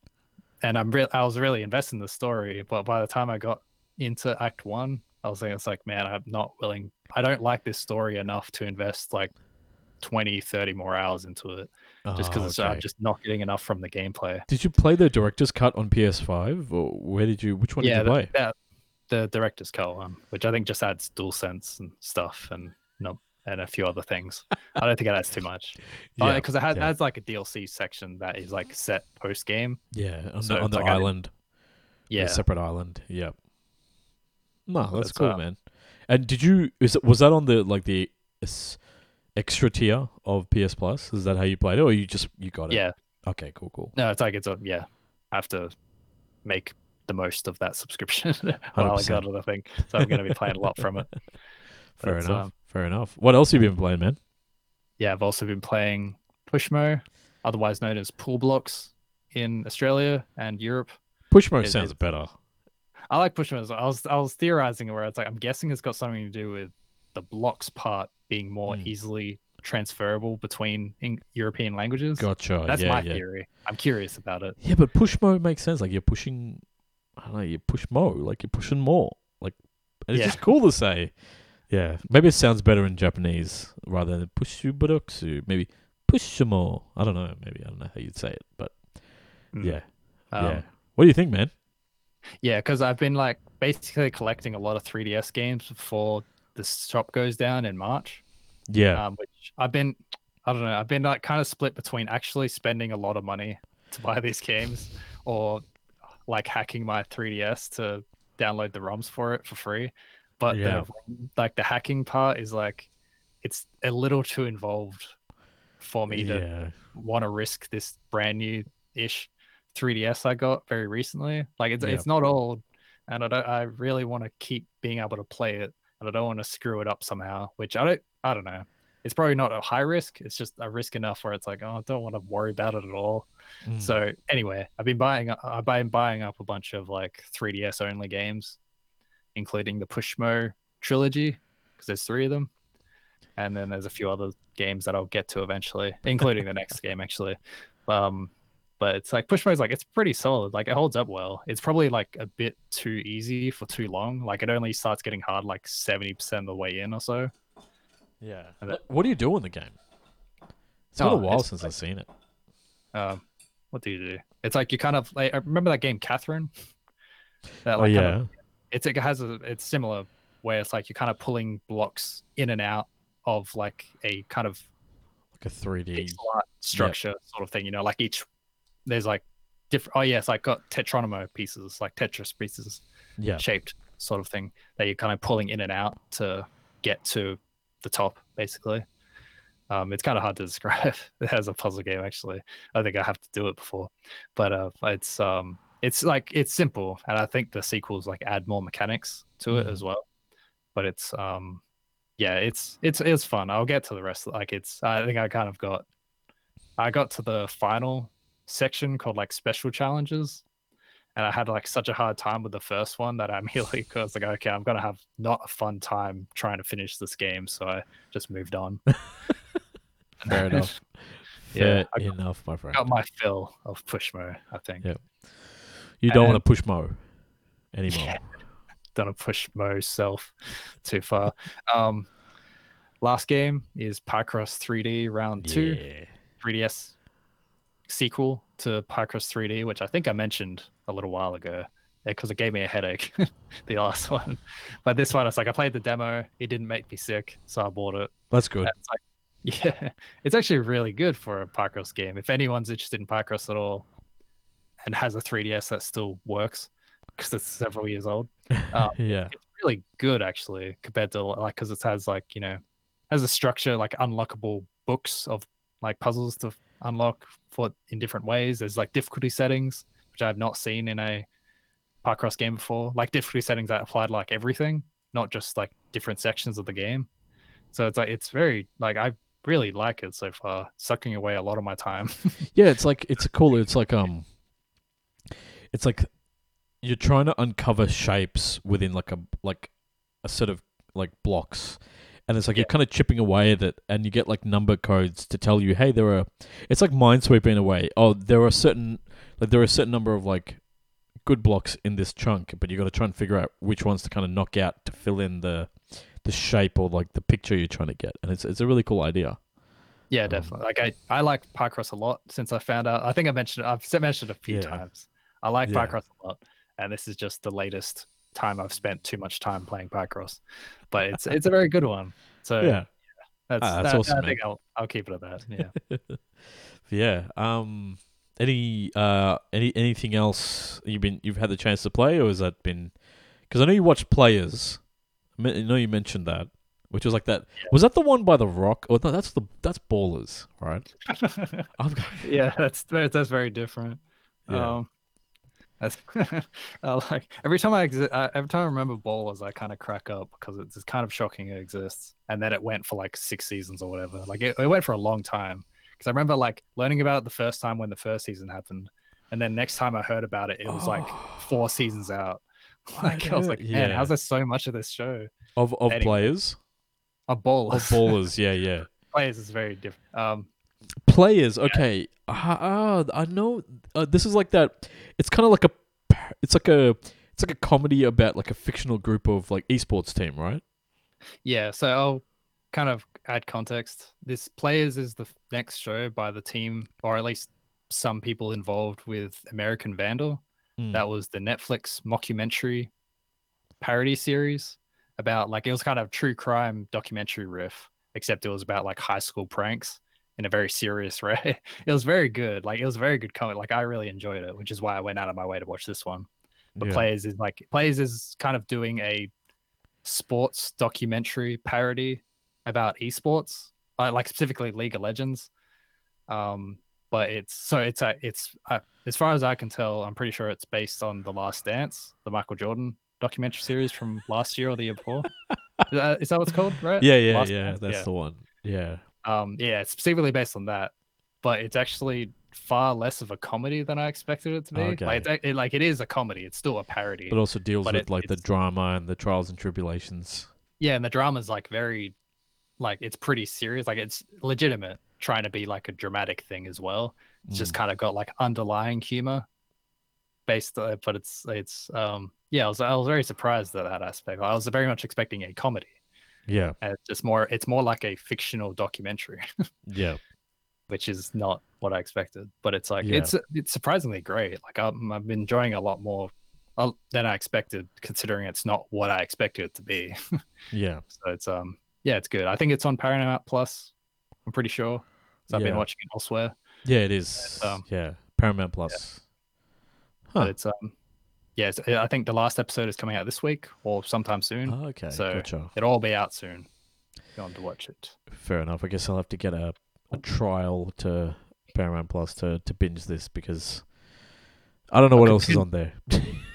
and I'm re- I was really invested in the story. But by the time I got into Act One, I was like, it's like, man, I'm not willing. I don't like this story enough to invest like twenty, thirty more hours into it, just because oh, okay. I'm just not getting enough from the gameplay. Did you play the director's cut on P S five, or where did you? Which one yeah, did you play? The, that, the director's cut one, which I think just adds DualSense and stuff, and no, and a few other things. I don't think it adds too much, because yeah, uh, it has, yeah. has like a D L C section that is like set post game. Yeah, on so the, on the like island. A, yeah, a separate island. Yeah. No, that's, that's cool, uh, man. And did you? Is it, was that on the like the extra tier of P S Plus? Is that how you played it, or you just you got it? Yeah. Okay. Cool. Cool. No, it's like it's a yeah. I have to make the most of that subscription while I got other thing, so I'm going to be playing a lot from it. Fair but, enough. Um, Fair enough. What else have you been playing, man? Yeah, I've also been playing Pushmo, otherwise known as Pool Blocks in Australia and Europe. Pushmo it, sounds it, better. I like Pushmo as well. I was I was theorizing where it's like I'm guessing it's got something to do with the blocks part being more mm. easily transferable between in European languages. Gotcha. That's yeah, my yeah. theory. I'm curious about it. Yeah, but Pushmo makes sense. Like you're pushing. I don't know, you push more, like you're pushing more. Like, and it's yeah. just cool to say. Yeah. Maybe it sounds better in Japanese rather than pushubodoksu. Maybe pushumo. I don't know. Maybe I don't know how you'd say it, but mm. yeah. Um, yeah. What do you think, man? Yeah, because I've been like basically collecting a lot of three D S games before the shop goes down in March. Yeah. Um, which I've been, I don't know, I've been like kind of split between actually spending a lot of money to buy these games or like hacking my three D S to download the ROMs for it for free, but yeah. the, like the hacking part is like it's a little too involved for me yeah. to want to risk this brand new ish three D S I got very recently. Like it's yeah. it's not old, and I don't. I really want to keep being able to play it, and I don't want to screw it up somehow. Which I don't. I don't know. It's probably not a high risk. It's just a risk enough where it's like, oh, I don't want to worry about it at all. Mm. So anyway, I've been buying, I've been buying up a bunch of like three D S only games, including the Pushmo trilogy because there's three of them. and then there's a few other games that I'll get to eventually, including the next game actually. Um, but it's like push mode is like it's pretty solid. Like it holds up well. It's probably like a bit too easy for too long. Like it only starts getting hard like seventy percent of the way in or so. Yeah. That, what do you do in the game? It's been oh, a while since like, I've seen it. Um, what do you do? It's like you kind of like I remember that game Catherine. That like oh, yeah. Kind of, it's it has a it's similar where it's like you're kind of pulling blocks in and out of like a kind of like a three D structure yep. sort of thing. You know, like each there's like different. Oh yeah, it's like got Tetronomo pieces, like Tetris pieces, yeah, shaped sort of thing that you're kind of pulling in and out to get to the top, basically. Um, it's kind of hard to describe as a puzzle game, actually. I think I have to do it before, but uh, it's um, it's like it's simple, and I think the sequels like add more mechanics to it mm. as well. But it's um, yeah, it's it's it's fun. I'll get to the rest. Like it's, I think I kind of got, I got to the final section called like special challenges, and I had like such a hard time with the first one that I immediately was like, okay, I'm gonna have not a fun time trying to finish this game, so I just moved on. Fair enough. Fair yeah, got, enough, my friend. Got my fill of Pushmo, I think. Yep. You don't and, want to Pushmo anymore. Yeah, don't want to Pushmo self too far. Um, last game is Picross three D Round yeah. two, three D S sequel to Picross three D, which I think I mentioned a little while ago because it gave me a headache, the last one. But this one, it's like I played the demo. It didn't make me sick, so I bought it. That's good. Yeah, it's actually really good for a Picross game. If anyone's interested in Picross at all and has a three D S that still works because it's several years old, um, yeah, it's really good actually compared to like because it has like you know has a structure like unlockable books of like puzzles to unlock for in different ways. There's like difficulty settings which I've not seen in a Picross game before. Like difficulty settings that applied like everything, not just like different sections of the game. So it's like it's very like I. really like it so far, sucking away a lot of my time. Yeah, it's like it's a cool it's like um it's like you're trying to uncover shapes within like a like a set of like blocks, and it's like yeah. you're kind of chipping away at it, and you get like number codes to tell you, hey, there are it's like Minesweeper in a way. Oh, there are certain like there are a certain number of like good blocks in this chunk, but you got to try and figure out which ones to kind of knock out to fill in the the shape or like the picture you're trying to get, and it's it's a really cool idea. Yeah, definitely. Um, like I, I like Picross a lot since I found out. I think I mentioned I've mentioned it a few yeah. times. I like yeah. Picross a lot, and this is just the latest time I've spent too much time playing Picross. But it's it's a very good one. So yeah, yeah that's, ah, that's that, awesome. I think I'll I'll keep it at that. Yeah. yeah. Um. Any uh any anything else you've been you've had the chance to play, or has that been? Because I know you watched Players. I know you mentioned that, which was like that. Yeah. Was that the one by The Rock? Oh no, that's the that's Ballers, right? Got... Yeah, that's that's very different. Yeah. Um, that's uh, like every time I exi- uh, every time I remember Ballers, I kind of crack up because it's, it's kind of shocking it exists, and then it went for like six seasons or whatever. Like it, it went for a long time because I remember like learning about it the first time when the first season happened, and then next time I heard about it, it was oh. like four seasons out. Like I was like, man, yeah. how's there so much of this show of of anyway, Players, of Ballers, of Ballers, yeah, yeah. Players is very different. Um, Players, yeah. okay. Uh, uh, I know uh, this is like that. It's kind of like a, it's like a, it's like a comedy about like a fictional group of like esports team, right? Yeah. So I'll kind of add context. This Players is the next show by the team, or at least some people involved with American Vandal. Mm. That was the Netflix mockumentary parody series about like it was kind of true crime documentary riff, except it was about like high school pranks in a very serious way. It was very good. Like it was a very good comedy. Like I really enjoyed it, which is why I went out of my way to watch this one. But yeah. Players is like Players is kind of doing a sports documentary parody about esports, uh, like specifically League of Legends. Um, But it's so it's a, it's a, as far as I can tell, I'm pretty sure it's based on The Last Dance, the Michael Jordan documentary series from last year or the year before. Is that, is that what it's called, right? Yeah, yeah, Last yeah. Dance? That's yeah. the one. Yeah. Um. Yeah, it's specifically based on that, but it's actually far less of a comedy than I expected it to be. Okay. Like, it, it, like it is a comedy. It's still a parody. But it also deals but with it, like the drama and the trials and tribulations. Yeah, and the drama is like very like it's pretty serious. Like it's legitimate trying to be like a dramatic thing as well. It's mm. just kind of got like underlying humor based on it, but it's it's um yeah, I was I was very surprised at that aspect. I was very much expecting a comedy. Yeah. And it's just more it's more like a fictional documentary. Yeah. Which is not what I expected, but it's like yeah. it's it's surprisingly great. Like I'm I'm enjoying a lot more than I expected, considering it's not what I expected it to be. Yeah. So it's um yeah, it's good. I think it's on Paramount Plus, I'm pretty sure. So I've yeah. been watching it elsewhere. Yeah, it is. And, um, yeah, Paramount Plus. Yeah. Huh. But it's um yeah, it's, I think the last episode is coming out this week or sometime soon. Oh, okay. So gotcha. It'll all be out soon. Go on to watch it. Fair enough. I guess I'll have to get a, a trial to Paramount Plus to, to binge this because I don't know what else is on there.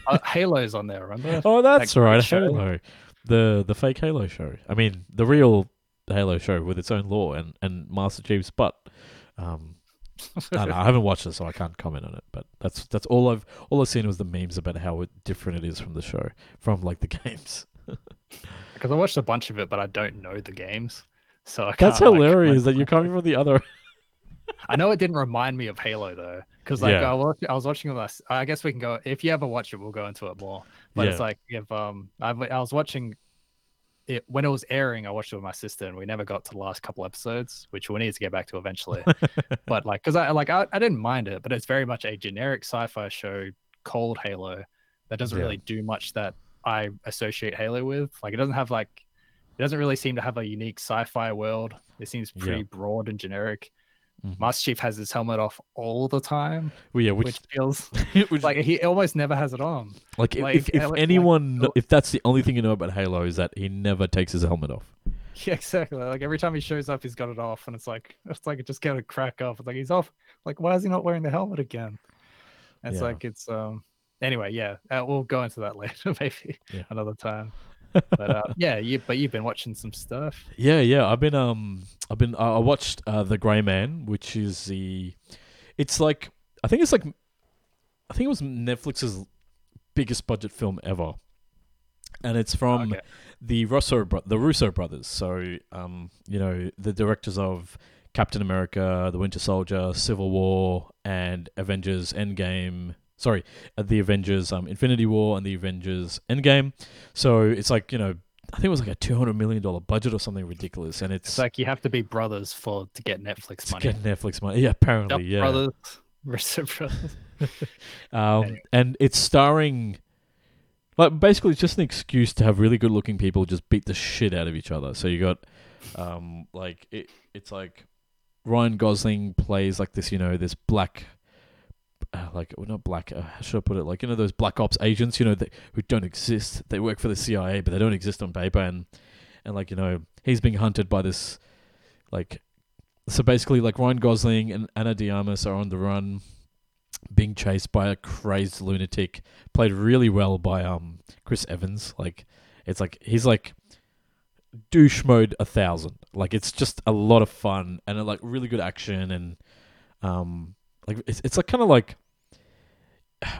uh, Halo's on there, remember? Oh, that's that right. Halo. The the fake Halo show. I mean, the real Halo show with its own lore and, and Master Chief's butt. Um, I, don't know, I haven't watched it, so I can't comment on it. But that's that's all I've all I've seen was the memes about how different it is from the show, from like the games. Because I watched a bunch of it, but I don't know the games, so I can't. That's hilarious like, that you're coming from the other. I know it didn't remind me of Halo though, because like yeah. I, watched, I was watching all this. I guess we can go if you ever watch it, we'll go into it more. But yeah. it's like if um I, I was watching it when it was airing, I watched it with my sister, and we never got to the last couple episodes, which we need to get back to eventually. But like, because I like I, I didn't mind it, but it's very much a generic sci-fi show called Halo that doesn't yeah. really do much that I associate Halo with. Like, it doesn't have like it doesn't really seem to have a unique sci-fi world. It seems pretty yeah. broad and generic. Mm-hmm. Master Chief has his helmet off all the time, well, yeah, which, which feels which, like he almost never has it on. Like, like if, if like, anyone, like, if that's the only thing you know about Halo is that he never takes his helmet off. Yeah, exactly. Like every time he shows up, he's got it off, and it's like it's like it just got to crack up. It's like he's off. Like, why is he not wearing the helmet again? And it's yeah. like it's um. Anyway, yeah, uh, we'll go into that later, maybe yeah. another time. But uh, yeah, you but you've been watching some stuff. Yeah, yeah, I've been um, I've been uh, I watched uh, The Grey Man, which is the, it's like I think it's like, I think it was Netflix's biggest budget film ever, and it's from okay. the Russo bro- the Russo brothers. So um, you know the directors of Captain America, The Winter Soldier, Civil War, and Avengers Endgame. Sorry, the Avengers um, Infinity War and the Avengers Endgame. So it's like, you know, I think it was like a two hundred million dollars budget or something ridiculous. And it's, it's like you have to be brothers for to get Netflix to money. To get Netflix money. Yeah, apparently. Yep, yeah. Brothers. Russo brothers. um, anyway. And it's starring, like, basically it's just an excuse to have really good looking people just beat the shit out of each other. So you got, um, like, it, it's like Ryan Gosling plays like this, you know, this black. Uh, like well, not black. Uh, how should I put it? Like, you know, those black ops agents, you know, they, who don't exist. They work for the C I A, but they don't exist on paper. And and like, you know, he's being hunted by this, like, so basically, like Ryan Gosling and Ana de Armas are on the run, being chased by a crazed lunatic, played really well by um Chris Evans. Like, it's like he's like douche mode a thousand. Like, it's just a lot of fun and like really good action and um. Like it's it's like kind of like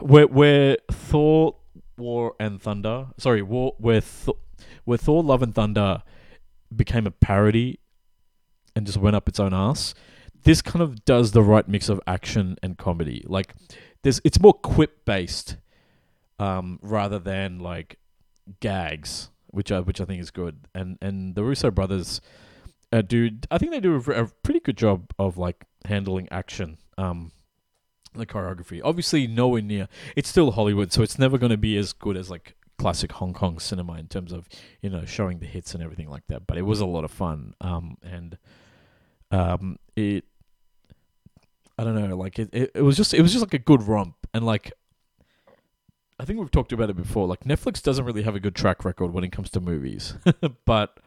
where where Thor War and Thunder sorry War where Thor, where Thor Love and Thunder became a parody and just went up its own ass. This kind of does the right mix of action and comedy. Like there's it's more quip based um, rather than like gags, which I which I think is good. And and the Russo brothers uh, do I think they do a, a pretty good job of like handling action. Um, the choreography, obviously, nowhere near. It's still Hollywood, so it's never going to be as good as like classic Hong Kong cinema in terms of, you know, showing the hits and everything like that. But it was a lot of fun, um, and um, it. I don't know, like it, it. It was just. It was just like a good romp, and like. I think we've talked about it before. Like Netflix doesn't really have a good track record when it comes to movies, but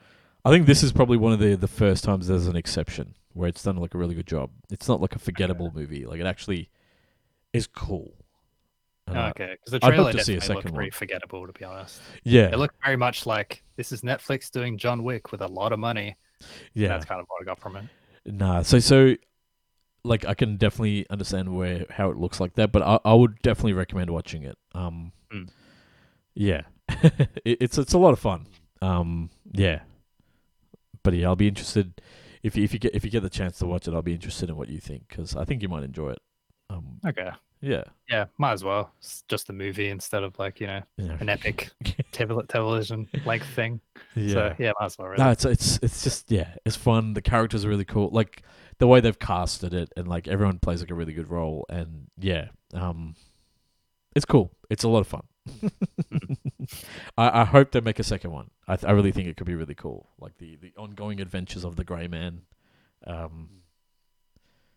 I think this is probably one of the the first times there's an exception. Where it's done like a really good job. It's not like a forgettable okay. movie. Like it actually is cool. Uh, okay, because the trailer I'd love to see a second looked pretty forgettable, to be honest. Yeah, it looked very much like this is Netflix doing John Wick with a lot of money. Yeah, that's kind of what I got from it. Nah, so so like I can definitely understand where how it looks like that, but I, I would definitely recommend watching it. Um, mm. yeah, it, it's it's a lot of fun. Um, yeah. but yeah, I'll be interested if you, if you get if you get the chance to watch it. I'll be interested in what you think because I think you might enjoy it. Um, okay. Yeah. Yeah. Might as well. It's just the movie instead of like you know yeah. an epic television length thing. Yeah. So yeah, might as well. Really. No, it's it's it's just yeah, it's fun. The characters are really cool. Like the way they've casted it, and like everyone plays like a really good role, and yeah, um, it's cool. It's a lot of fun. I, I hope they make a second one. I th- I really think it could be really cool, like the, the ongoing adventures of the Grey Man, um,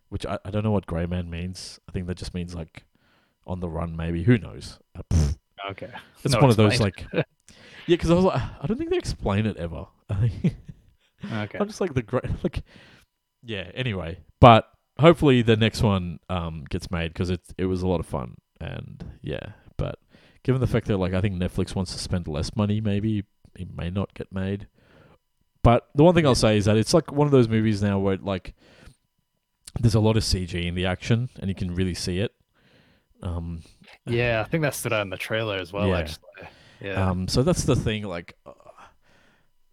which I, I don't know what Grey Man means. I think that just means like on the run, maybe. Who knows? Uh, okay, it's no one explain. Of those like yeah, because I was like, I don't think they explain it ever. Okay, I'm just like the Grey like yeah. Anyway, but hopefully the next one um gets made because it it was a lot of fun and yeah, but. Given the fact that, like, I think Netflix wants to spend less money, maybe it may not get made. But the one thing I'll say is that it's like one of those movies now where, like, there's a lot of C G in the action, and you can really see it. Um, yeah, I think that stood out in the trailer as well. Yeah. Actually, yeah. Um, so that's the thing, like, uh,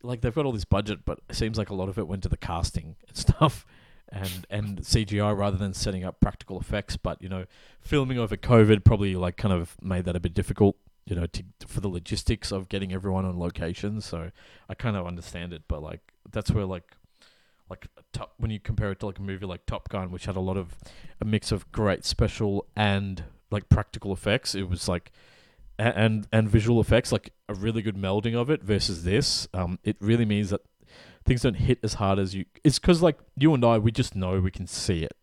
like they've got all this budget, but it seems like a lot of it went to the casting and stuff. And and C G I rather than setting up practical effects, but you know, filming over COVID probably like kind of made that a bit difficult, you know, to, for the logistics of getting everyone on location. So I kind of understand it, but like that's where like like top, when you compare it to like a movie like Top Gun, which had a lot of a mix of great special and like practical effects, it was like and and visual effects like a really good melding of it versus this. Um, it really means that. Things don't hit as hard as you... It's because, like, you and I, we just know we can see it.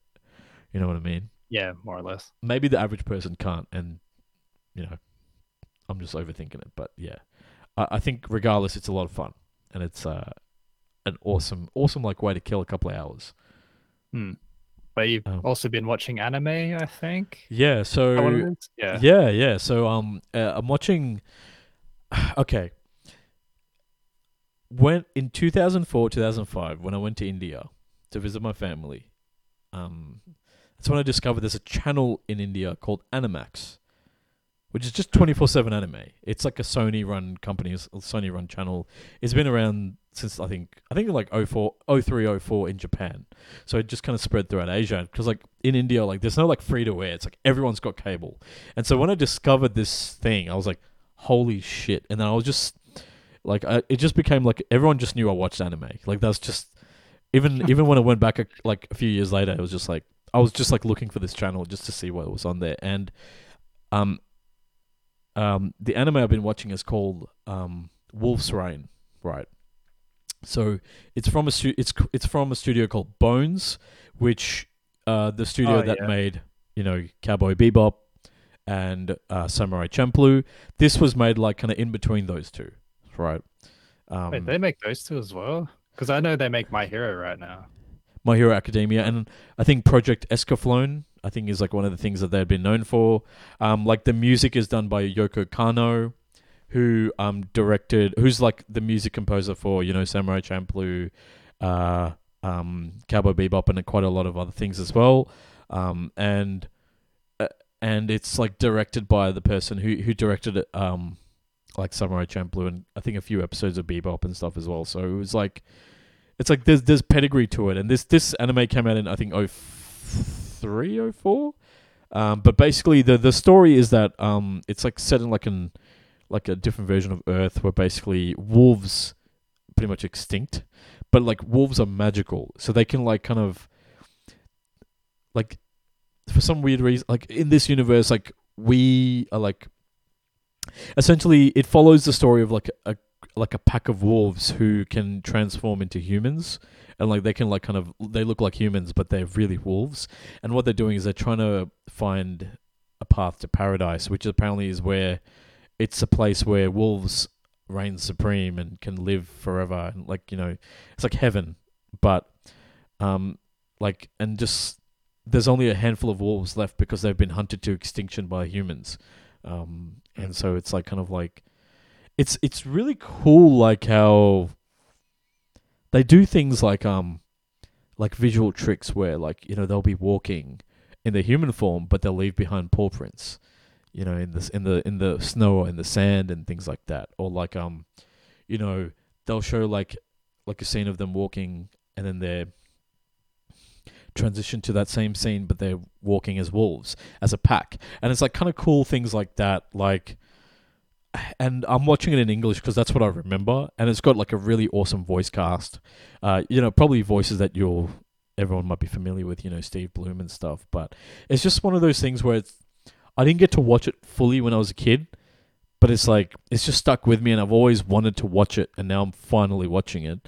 You know what I mean? Yeah, more or less. Maybe the average person can't, and, you know, I'm just overthinking it. But, yeah. I, I think, regardless, it's a lot of fun. And it's uh, an awesome, awesome, like, way to kill a couple of hours. Hmm. But you've um, also been watching anime, I think? Yeah, so... Yeah. yeah, yeah. So, um, uh, I'm watching... okay. When in two thousand four, two thousand five, when I went to India to visit my family, um, that's when I discovered there's a channel in India called Animax, which is just twenty-four seven anime. It's like a Sony-run company, a Sony-run channel. It's been around since, I think, I think like oh four, oh three, oh four in Japan. So it just kind of spread throughout Asia because like in India, like there's no like free-to-air. It's like everyone's got cable. And so when I discovered this thing, I was like, holy shit. And then I was just... Like, I, it just became, like, everyone just knew I watched anime. Like, that's just... Even even when I went back, a, like, a few years later, it was just, like... I was just, like, looking for this channel just to see what was on there. And um, um, the anime I've been watching is called um, Wolf's Rain, right? So, it's from a, stu- it's, it's from a studio called Bones, which uh, the studio oh, that yeah. made, you know, Cowboy Bebop and uh, Samurai Champloo. This was made, like, kind of in between those two. Right. Um, Wait, they make those two as well? Because I know they make My Hero right now. My Hero Academia. And I think Project Escaflowne, I think, is like one of the things that they've been known for. Um, like the music is done by Yoko Kanno, who um, directed, who's like the music composer for, you know, Samurai Champloo, uh, um, Cowboy Bebop, and quite a lot of other things as well. Um, and uh, and it's like directed by the person who, who directed it. Um, like Samurai Champloo and I think a few episodes of Bebop and stuff as well. So it was like, it's like there's there's pedigree to it. And this this anime came out in, I think, oh three, oh four. Um, but basically the, the story is that um, it's like set in like an like a different version of Earth where basically wolves pretty much extinct. But like wolves are magical. So they can like kind of like for some weird reason, like in this universe, like we are like essentially, it follows the story of like a like a pack of wolves who can transform into humans, and like they can like kind of they look like humans, but they're really wolves. And what they're doing is they're trying to find a path to paradise, which apparently is where it's a place where wolves reign supreme and can live forever. And like you know, it's like heaven, but um, like and just there's only a handful of wolves left because they've been hunted to extinction by humans. Um, and so it's like kind of like it's it's really cool like how they do things like um like visual tricks where like you know they'll be walking in the human form but they'll leave behind paw prints you know in this in the in the snow or in the sand and things like that or like um you know they'll show like like a scene of them walking, and then they're transitioned to that same scene, but they're walking as wolves, as a pack. And it's like kind of cool things like that. Like, and I'm watching it in English because that's what I remember. And it's got like a really awesome voice cast. Uh, you know, probably voices that you'll everyone might be familiar with, you know, Steve Bloom and stuff. But it's just one of those things where it's, I didn't get to watch it fully when I was a kid, but it's like, it's just stuck with me and I've always wanted to watch it, and now I'm finally watching it.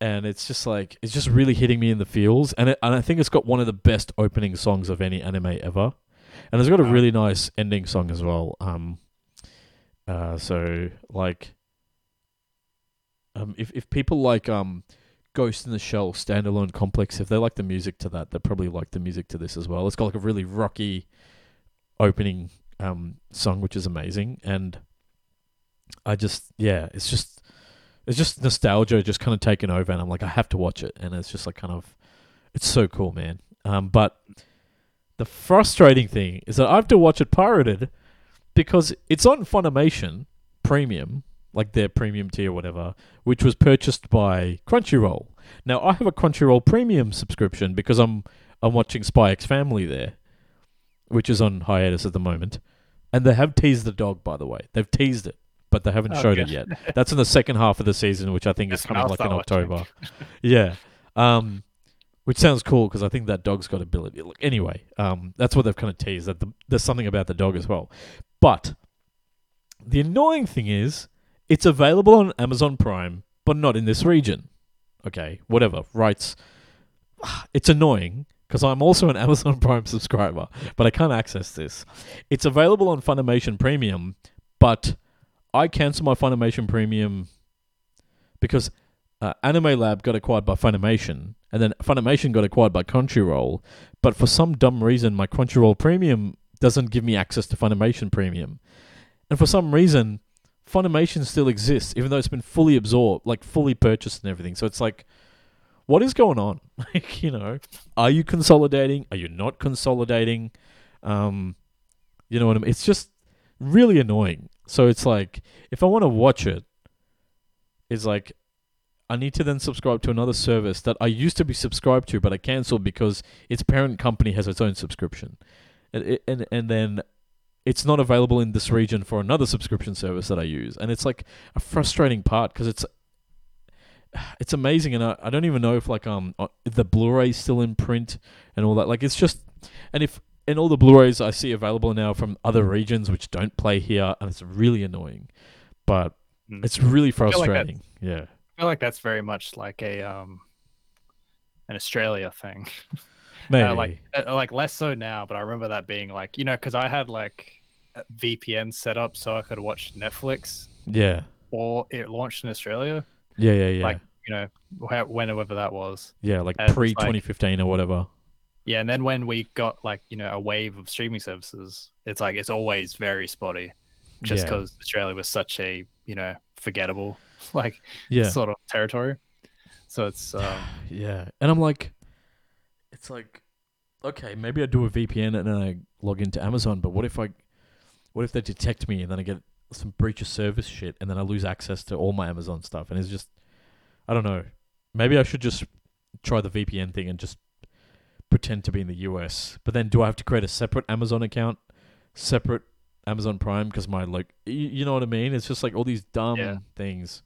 And it's just like, it's just really hitting me in the feels. And it, and I think it's got one of the best opening songs of any anime ever. And it's got a really nice ending song as well. Um, uh, so like, um, if, if people like um, Ghost in the Shell, Standalone Complex, if they like the music to that, they probably like the music to this as well. It's got like a really rocky opening um, song, which is amazing. And I just, yeah, it's just, It's just nostalgia just kind of taken over, and I'm like, I have to watch it. And it's just like kind of, it's so cool, man. Um, but the frustrating thing is that I have to watch it pirated because it's on Funimation Premium, like their premium tier or whatever, which was purchased by Crunchyroll. Now, I have a Crunchyroll Premium subscription because I'm I'm watching Spy X Family there, which is on hiatus at the moment. And they have teased the dog, by the way. They've teased it, but they haven't oh, showed good. it yet. That's in the second half of the season, which I think yes, is coming like in October. yeah. Um, which sounds cool because I think that dog's got ability. Look, anyway, um, that's what they've kind of teased, that the, there's something about the dog as well. But the annoying thing is it's available on Amazon Prime, but not in this region. Okay, whatever. Rights. It's annoying because I'm also an Amazon Prime subscriber, but I can't access this. It's available on Funimation Premium, but I cancelled my Funimation Premium because uh, Anime Lab got acquired by Funimation, and then Funimation got acquired by Crunchyroll, but for some dumb reason, my Crunchyroll Premium doesn't give me access to Funimation Premium. And for some reason, Funimation still exists, even though it's been fully absorbed, like fully purchased and everything. So it's like, what is going on? Like, you know, are you consolidating? Are you not consolidating? Um, you know what I mean? It's just really annoying. So it's like, if I want to watch it, it's like, I need to then subscribe to another service that I used to be subscribed to, but I cancelled because its parent company has its own subscription. And, and and then it's not available in this region for another subscription service that I use. And it's like a frustrating part because it's it's amazing. And I, I don't even know if like um if the Blu-ray is still in print and all that. Like it's just, and if... And all the Blu-rays I see available now from other regions which don't play here, and it's really annoying. But it's really frustrating. I feel like yeah. I feel like that's very much like a um an Australia thing. Maybe. Uh, like like less so now, but I remember that being like, you know, cuz I had like a V P N set up so I could watch Netflix. Yeah. Or it launched in Australia. Yeah, yeah, yeah. Like, you know, whenever that was. Yeah, like and pre twenty fifteen like, or whatever. Yeah, and then when we got like, you know, a wave of streaming services, it's like it's always very spotty, just because yeah. Australia was such a, you know, forgettable like yeah. sort of territory. So it's um, yeah, and I'm like, it's like, okay, maybe I do a V P N and then I log into Amazon, but what if I, what if they detect me and then I get some breach of service shit and then I lose access to all my Amazon stuff? And it's just, I don't know. Maybe I should just try the V P N thing and just pretend to be in the U S, but then do I have to create a separate Amazon account, separate Amazon Prime, because my like, you know what I mean? It's just like all these dumb yeah. things.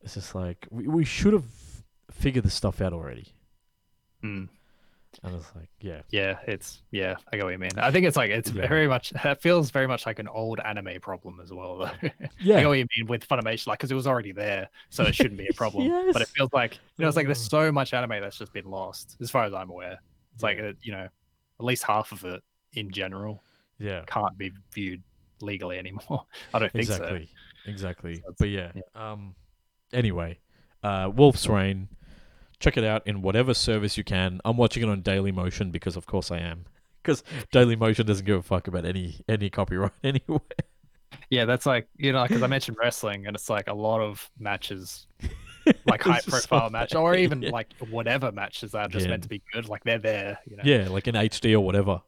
It's just like we, we should have figured this stuff out already. Mm. And I was like, yeah, yeah, it's yeah, I get what you mean. I think it's like it's yeah. very much. It feels very much like an old anime problem as well, though. yeah, I get what you mean with Funimation, like because it was already there, so it shouldn't be a problem. yes. But it feels like, you know, it's like there's so much anime that's just been lost, as far as I'm aware. It's like, you know, at least half of it in general yeah. can't be viewed legally anymore. I don't think exactly. so. Exactly. So but yeah. yeah. Um. Anyway, uh, Wolf's Rain. Check it out in whatever service you can. I'm watching it on Dailymotion because, of course, I am. Because Dailymotion doesn't give a fuck about any, any copyright anywhere. Yeah, that's like, you know, because I mentioned wrestling and it's like a lot of matches. Like high-profile match, or even yeah. like whatever matches that are just yeah. meant to be good. Like they're there, you know. Yeah, like in H D or whatever.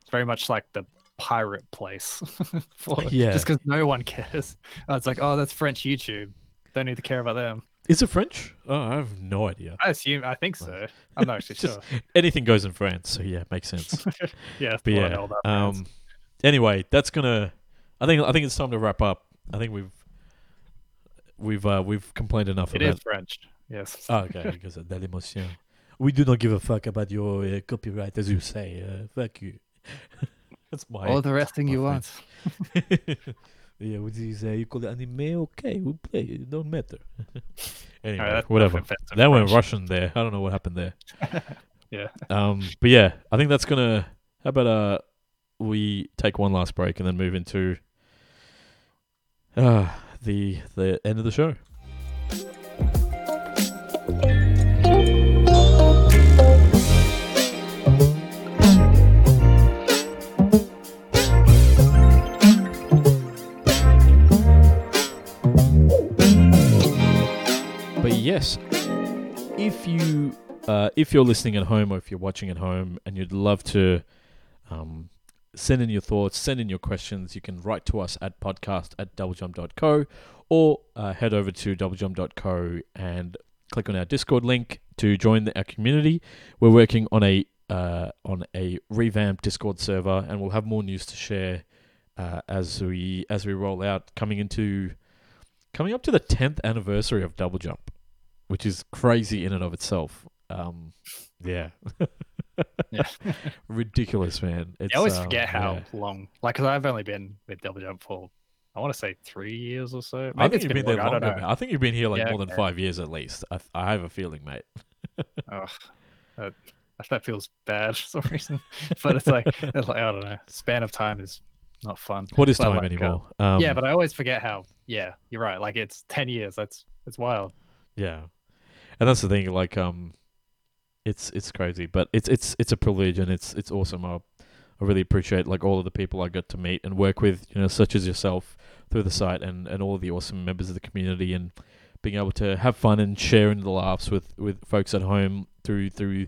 It's very much like the pirate place. for, yeah. Just because no one cares. Oh, it's like, oh, that's French YouTube. Don't need to care about them. Is it French? Oh, I have no idea. I assume. I think so. I'm not actually sure. Anything goes in France, so yeah, it makes sense. yeah, but yeah. Hell that um, anyway, that's gonna. I think. I think it's time to wrap up. I think we've we've uh, we've complained enough. It about... is French. Yes. Oh, okay, because of that emotion. We do not give a fuck about your uh, copyright, as you say. Uh, fuck you. That's my. All the resting you want. Yeah, which is uh, you call it anime? Okay, we play. It don't matter. Anyway, right, whatever. That went Russian there. I don't know what happened there. yeah. Um. But yeah, I think that's gonna. How about uh, we take one last break and then move into uh the the end of the show. Yes, if you uh, if you're listening at home or if you're watching at home and you'd love to um, send in your thoughts, send in your questions, you can write to us at podcast at doublejump dot co or uh, head over to doublejump dot co and click on our Discord link to join the, our community. We're working on a uh, on a revamped Discord server, and we'll have more news to share uh, as we as we roll out coming into coming up to the tenth anniversary of Double Jump. Which is crazy in and of itself. Um, yeah. yeah. Ridiculous, man. It's, I always forget um, how yeah. long. Like, because I've only been with Double Jump for, I want to say, three years or so. Maybe I think it's you've been, been there longer. I, I think you've been here like yeah, more than okay. five years at least. I, I have a feeling, mate. oh, that, that feels bad for some reason. But it's like, it's like, I don't know. Span of time is not fun. What is but time like, anymore? Um, yeah, but I always forget how. Yeah, you're right. Like, it's ten years. That's it's wild. Yeah. And that's the thing, like, um, it's it's crazy, but it's it's it's a privilege and it's it's awesome. I, I really appreciate like all of the people I got to meet and work with, you know, such as yourself through the site and, and all of the awesome members of the community and being able to have fun and share in the laughs with, with folks at home through through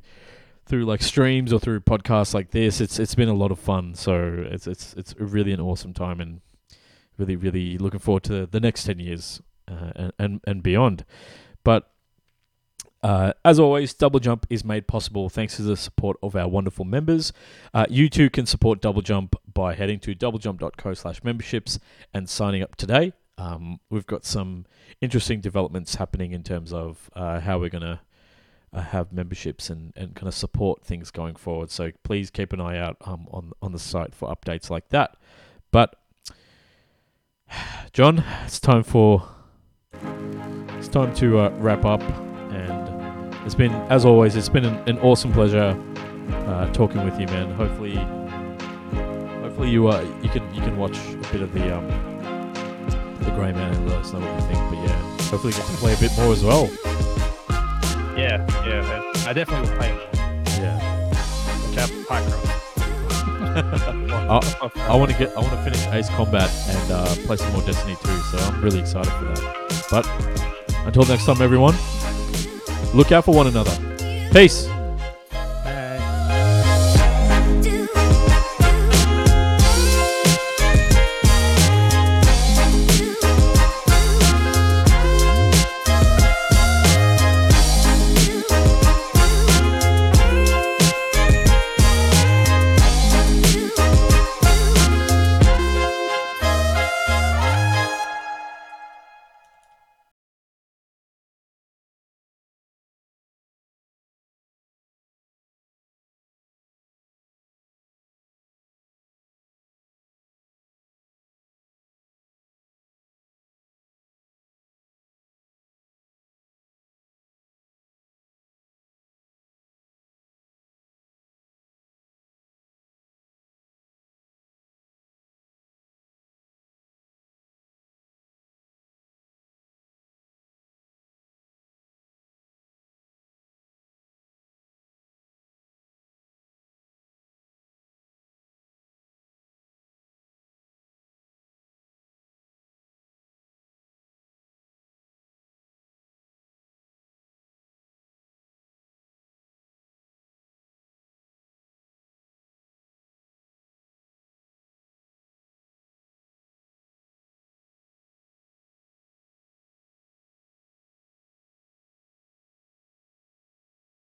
through like streams or through podcasts like this. It's it's been a lot of fun, so it's it's it's really an awesome time and really really looking forward to the next ten years uh, and, and and beyond, but. Uh, as always, Double Jump is made possible thanks to the support of our wonderful members. Uh, you too can support Double Jump by heading to doublejump.co slash memberships and signing up today. Um, we've got some interesting developments happening in terms of uh, how we're going to uh, have memberships and, and kind of support things going forward. So please keep an eye out um, on, on the site for updates like that. But, John, it's time for... It's time to uh, wrap up. And it's been, as always, it's been an, an awesome pleasure uh, talking with you, man. Hopefully, hopefully you uh, you can you can watch a bit of the um, the Grey Man and let us know what you think. But yeah, hopefully you get to play a bit more as well. Yeah, yeah, man. I definitely will play more. Yeah, which I have Pycroft. I, I want to get, I want to finish Ace Combat and uh, play some more Destiny two. So I'm really excited for that. But until next time, everyone. Look out for one another. Peace.